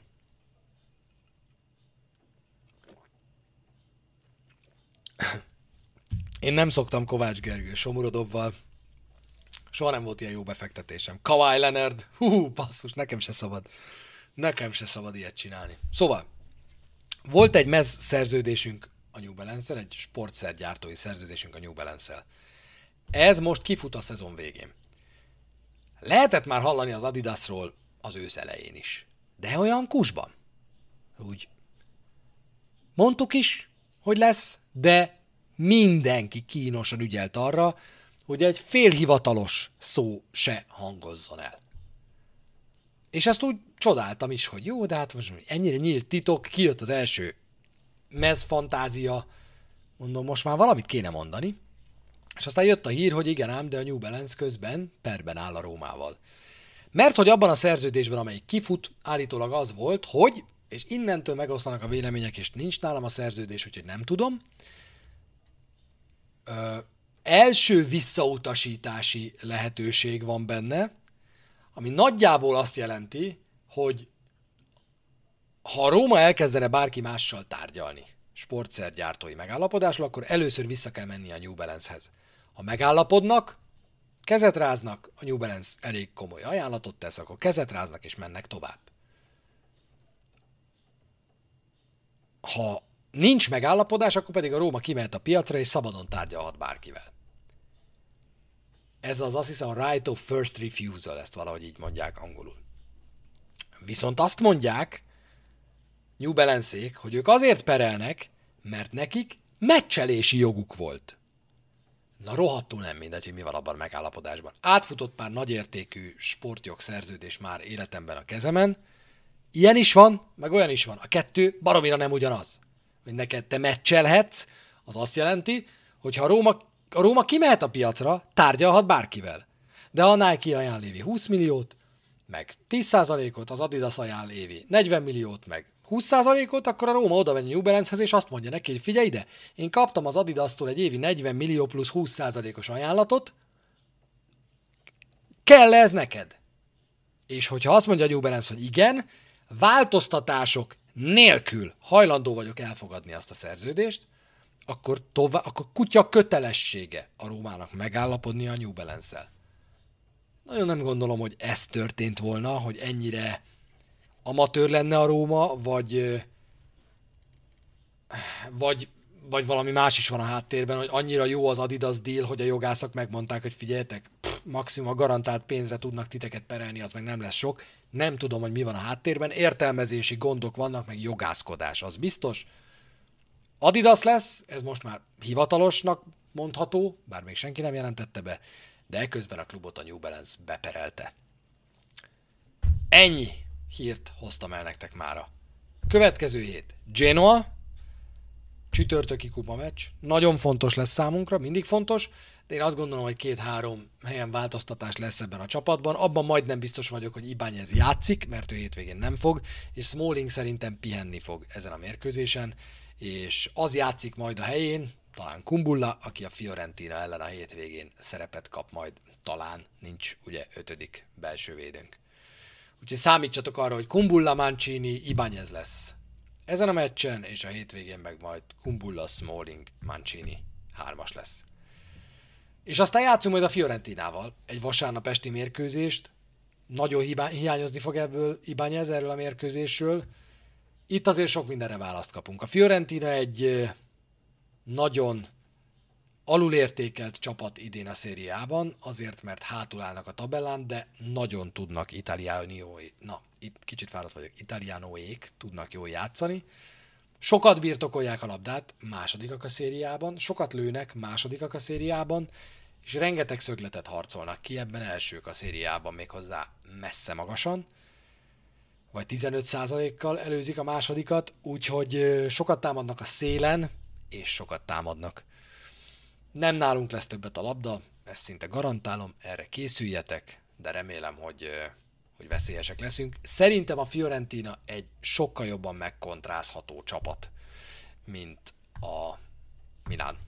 Én nem szoktam Kovács Gergő Somorodovval. Soha nem volt ilyen jó befektetésem. Kawhi Leonard, hú, basszus, nekem se szabad. Nekem se szabad ilyet csinálni. Szóval, volt egy mez szerződésünk a New Balance-el, egy sportszergyártói szerződésünk a New Balance-el. Ez most kifut a szezon végén. Lehetett már hallani az Adidasról az ősz elején is. De olyan kusban. Úgy. Mondtuk is, hogy lesz, de mindenki kínosan ügyelt arra, hogy egy félhivatalos szó se hangozzon el. És ezt úgy csodáltam is, hogy jó, de hát most ennyire nyílt titok, kijött az első mezfantázia, mondom, most már valamit kéne mondani. És aztán jött a hír, hogy igen ám, de a New Balance közben perben áll a Rómával. Mert hogy abban a szerződésben, amelyik kifut, állítólag az volt, hogy, és innentől megoszlanak a vélemények, és nincs nálam a szerződés, úgyhogy nem tudom, ö, első visszautasítási lehetőség van benne, ami nagyjából azt jelenti, hogy ha a Róma elkezdene bárki mással tárgyalni, sportszergyártói megállapodásról, akkor először vissza kell menni a New Balance-hez. Ha megállapodnak, kezet ráznak, a New Balance elég komoly ajánlatot tesz, akkor kezet ráznak és mennek tovább. Ha nincs megállapodás, akkor pedig a Róma kimehet a piacra és szabadon tárgyalhat bárkivel. Ez az, azt hiszem, a right of first refusal, ezt valahogy így mondják angolul. Viszont azt mondják New Balance-ék, hogy ők azért perelnek, mert nekik meccselési joguk volt. Na rohadtul nem mindegy, hogy mi van abban a megállapodásban. Átfutott pár nagyértékű sportjog szerződés már életemben a kezemen. Ilyen is van, meg olyan is van. A kettő baromira nem ugyanaz. Hogy neked te meccselhetsz, az azt jelenti, hogy ha Róma, a Róma kimehet a piacra, tárgyalhat bárkivel. De ha a Nike ajánl évi húsz milliót, meg tíz százalékot, az Adidas ajánl évi negyven milliót, meg húsz százalékot, akkor a Róma oda megy a New Balance-hez, és azt mondja neki, hogy figyelj ide, én kaptam az Adidas-tól egy évi negyven millió plusz húsz százalékos ajánlatot, kell ez neked? És hogyha azt mondja a New Balance, hogy igen, változtatások nélkül hajlandó vagyok elfogadni azt a szerződést, akkor, tovább, akkor kutya kötelessége a Rómának megállapodni a New Balance-el. Nagyon nem gondolom, hogy ez történt volna, hogy ennyire amatőr lenne a Róma, vagy, vagy, vagy valami más is van a háttérben, hogy annyira jó az Adidas deal, hogy a jogászok megmondták, hogy figyeljetek, pff, maximum a garantált pénzre tudnak titeket perelni, az meg nem lesz sok. Nem tudom, hogy mi van a háttérben, értelmezési gondok vannak, meg jogászkodás, az biztos. Adidas lesz, ez most már hivatalosnak mondható, bár még senki nem jelentette be, de eközben a klubot a New Balance beperelte. Ennyi hírt hoztam el nektek mára. Következő hét Genoa, csütörtöki kupa meccs. Nagyon fontos lesz számunkra, mindig fontos, de én azt gondolom, hogy két-három helyen változtatás lesz ebben a csapatban. Abban majdnem biztos vagyok, hogy Ibáñez játszik, mert ő hétvégén nem fog, és Smalling szerintem pihenni fog ezen a mérkőzésen, és az játszik majd a helyén, talán Kumbulla, aki a Fiorentina ellen a hétvégén szerepet kap majd, talán nincs ugye ötödik belső védőnk. Úgyhogy számítsatok arra, hogy Kumbulla, Mancini, Ibáñez lesz ezen a meccsen, és a hétvégén meg majd Kumbulla, Smalling, Mancini hármas lesz. És aztán játszunk majd a Fiorentinával egy vasárnap esti mérkőzést. Nagyon hibá- hiányozni fog ebből Ibáñez, erről a mérkőzésről. Itt azért sok mindenre választ kapunk. A Fiorentina egy nagyon alulértékelt csapat idén a szériában, azért, mert hátul állnak a tabellán, de nagyon tudnak italiánóék, na, itt kicsit fáradt vagyok, italiánóék tudnak jól játszani. Sokat birtokolják a labdát, másodikak a szériában, sokat lőnek, másodikak a szériában, és rengeteg szögletet harcolnak ki, ebben elsők a szériában, méghozzá messze magasan, vagy tizenöt százalékkal előzik a másodikat, úgyhogy sokat támadnak a szélen, és sokat támadnak. Nem nálunk lesz többet a labda, ezt szinte garantálom, erre készüljetek, de remélem, hogy, hogy veszélyesek leszünk. Szerintem a Fiorentina egy sokkal jobban megkontrázható csapat, mint a Milán.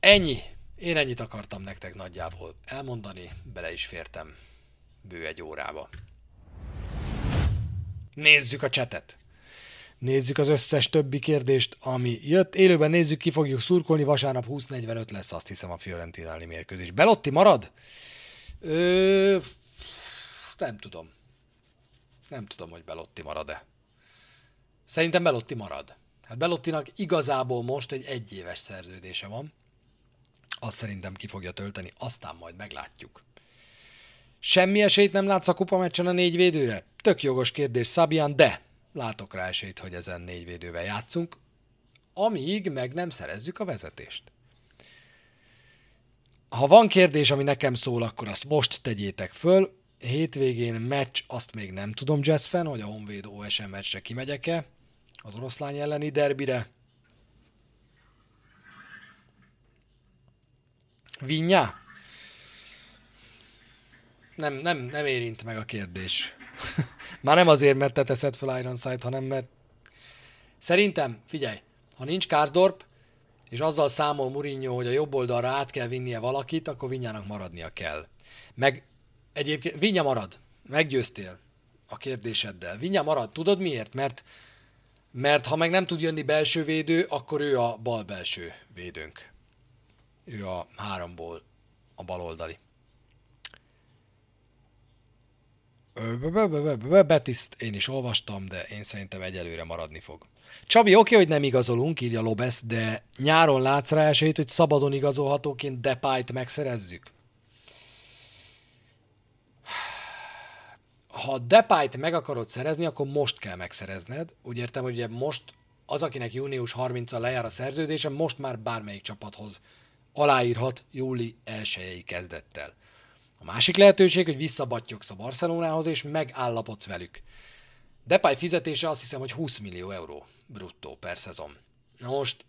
Ennyi. Én ennyit akartam nektek nagyjából elmondani, bele is fértem bő egy órába. Nézzük a csetet! Nézzük az összes többi kérdést, ami jött. Élőben nézzük, ki fogjuk szurkolni. Vasárnap húsz negyvenöt lesz, azt hiszem, a Fiorentinálni mérkőzés. Belotti marad? Ö, nem tudom. Nem tudom, hogy Belotti marad-e. Szerintem Belotti marad. Hát Belottinak igazából most egy egyéves szerződése van. Azt szerintem ki fogja tölteni, aztán majd meglátjuk. Semmi esélyt nem látsz a kupameccsen a négy védőre? Tök jogos kérdés, Szabián, de... látok rá esélyt, hogy ezen négy védővel játszunk, amíg meg nem szerezzük a vezetést. Ha van kérdés, ami nekem szól, akkor azt most tegyétek föl. Hétvégén meccs, azt még nem tudom, Jazzfen, hogy a Honvéd o es em meccsre kimegyek-e, az oroszlány elleni derbire. Vinyá? Nem, nem, nem érint meg a kérdés. Már nem azért, mert te teszed fel Ironside-t, hanem mert... Szerintem, figyelj, ha nincs Karsdorp, és azzal számol Mourinho, hogy a jobb oldalra át kell vinnie valakit, akkor Vinyának maradnia kell. Meg egyébként Vinyá marad. Meggyőztél a kérdéseddel. Vinyá marad. Tudod miért? Mert, mert ha meg nem tud jönni belső védő, akkor ő a bal belső védőnk. Ő a háromból a baloldali. Betiszt én is olvastam, de én szerintem egyelőre maradni fog. Csabi, oké, hogy nem igazolunk, írja Lobesz, de nyáron látsz rá esélyt, hogy szabadon igazolhatóként Depayt megszerezzük? Ha Depayt meg akarod szerezni, akkor most kell megszerezned. Úgy értem, hogy ugye most az, akinek június harmincadika lejár a szerződése, most már bármelyik csapathoz aláírhat július elsejei kezdettel. A másik lehetőség, hogy visszabattyogsz a Barcelonához, és megállapodsz velük. Depay fizetése azt hiszem, hogy húsz millió euró bruttó per szezon. Na most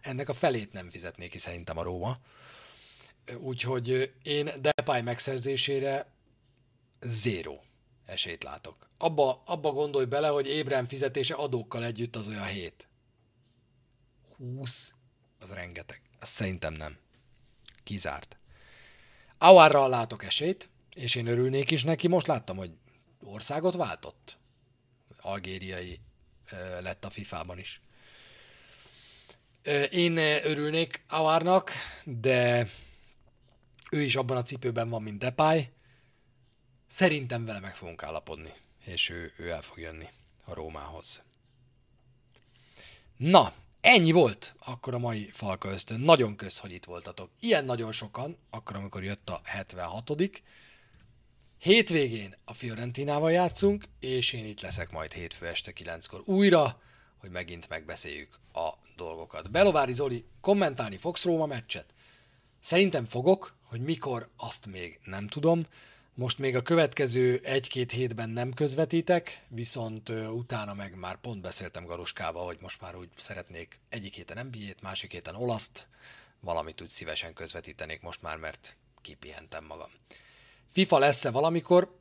ennek a felét nem fizetné ki szerintem a Róma. Úgyhogy én Depay megszerzésére zéro esélyt látok. Abba, abba gondolj bele, hogy Abraham fizetése adókkal együtt az olyan hét. húsz? Az rengeteg. Ezt szerintem nem. Kizárt. Auerral látok esélyt, és én örülnék is neki. Most láttam, hogy országot váltott. Algériai lett a fifában is. Én örülnék Auernak, de ő is abban a cipőben van, mint Depay. Szerintem vele meg fogunk állapodni, és ő, ő el fog jönni a Rómához. Na, ennyi volt akkor a mai Falka Ösztön. Nagyon kösz, hogy itt voltatok. Ilyen nagyon sokan, akkor amikor jött a hetvenhatodik Hétvégén a Fiorentinával játszunk, és én itt leszek majd hétfő este kilenckor újra, hogy megint megbeszéljük a dolgokat. Belovári Zoli, kommentálni fogsz Róma meccset? Szerintem fogok, hogy mikor, azt még nem tudom. Most még a következő egy-két hétben nem közvetítek, viszont utána meg már pont beszéltem Garuskával, hogy most már úgy szeretnék egyik héten en bé á-t, másik héten olaszt, valamit úgy szívesen közvetítenék most már, mert kipihentem magam. FIFA lesz-e valamikor?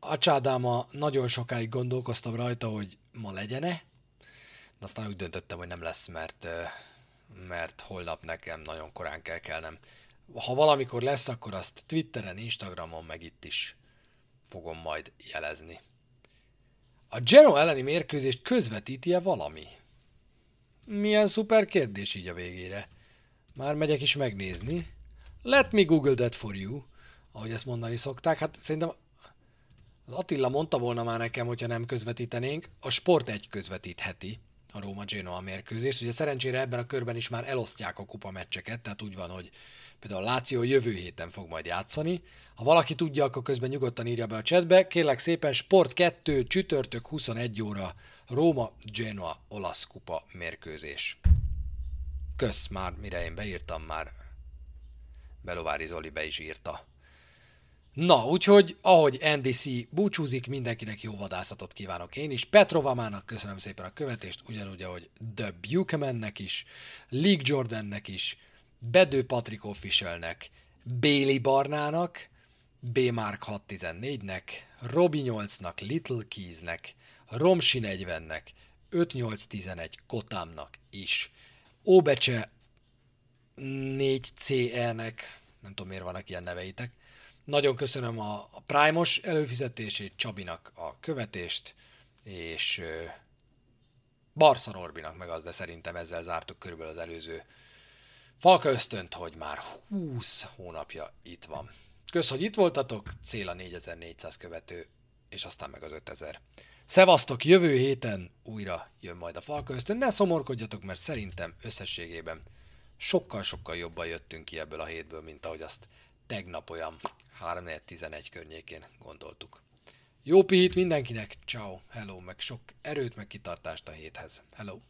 Acsádáma nagyon sokáig gondolkoztam rajta, hogy ma legyen-e, de aztán úgy döntöttem, hogy nem lesz, mert, mert holnap nekem nagyon korán kell kelnem. Ha valamikor lesz, akkor azt Twitteren, Instagramon, meg itt is fogom majd jelezni. A Genoa elleni mérkőzést közvetíti-e valami? Milyen szuper kérdés így a végére. Már megyek is megnézni. Let me google that for you, ahogy ezt mondani szokták. Hát szerintem az Attila mondta volna már nekem, hogyha nem közvetítenénk. A Sport egy közvetítheti a Róma-Genoa mérkőzést. Ugye szerencsére ebben a körben is már elosztják a kupameccseket, tehát úgy van, hogy például a Láció jövő héten fog majd játszani. Ha valaki tudja, akkor közben nyugodtan írja be a chatbe. Kérlek szépen, Sport kettő, csütörtök huszonegy óra, Róma-Genoa olasz kupa mérkőzés. Kösz már, mire én beírtam, már Belovári Zoli be is írta. Na, úgyhogy, ahogy en dé cé búcsúzik, mindenkinek jó vadászatot kívánok én is. Petrovamának köszönöm szépen a követést, ugyanúgy, ahogy The Bukemannek is, League Jordannek is, Bedő Patrik Officialnek, Béli Barnának, B Mark hatszáztizennégynek, Robi nyolcnak, Little Keysnek, Romsi negyvennek, ötnyolcszáztizenegy Kotámnak is, Óbecse négy C E-nek, nem tudom miért vannak ilyen neveitek. Nagyon köszönöm a Prime-os előfizetését, Csabinak a követést, és Barca Norbinak meg az, de szerintem ezzel zártuk körülbelül az előző Falka Ösztönt, hogy már húsz hónapja itt van. Kösz, hogy itt voltatok, cél a négyezer-négyszáz követő, és aztán meg az ötezer. Szevasztok, jövő héten újra jön majd a Falka Ösztön, ne szomorkodjatok, mert szerintem összességében sokkal-sokkal jobban jöttünk ki ebből a hétből, mint ahogy azt tegnap olyan három tizenegy környékén gondoltuk. Jó pihit mindenkinek, ciao, hello, meg sok erőt, meg kitartást a héthez. Hello!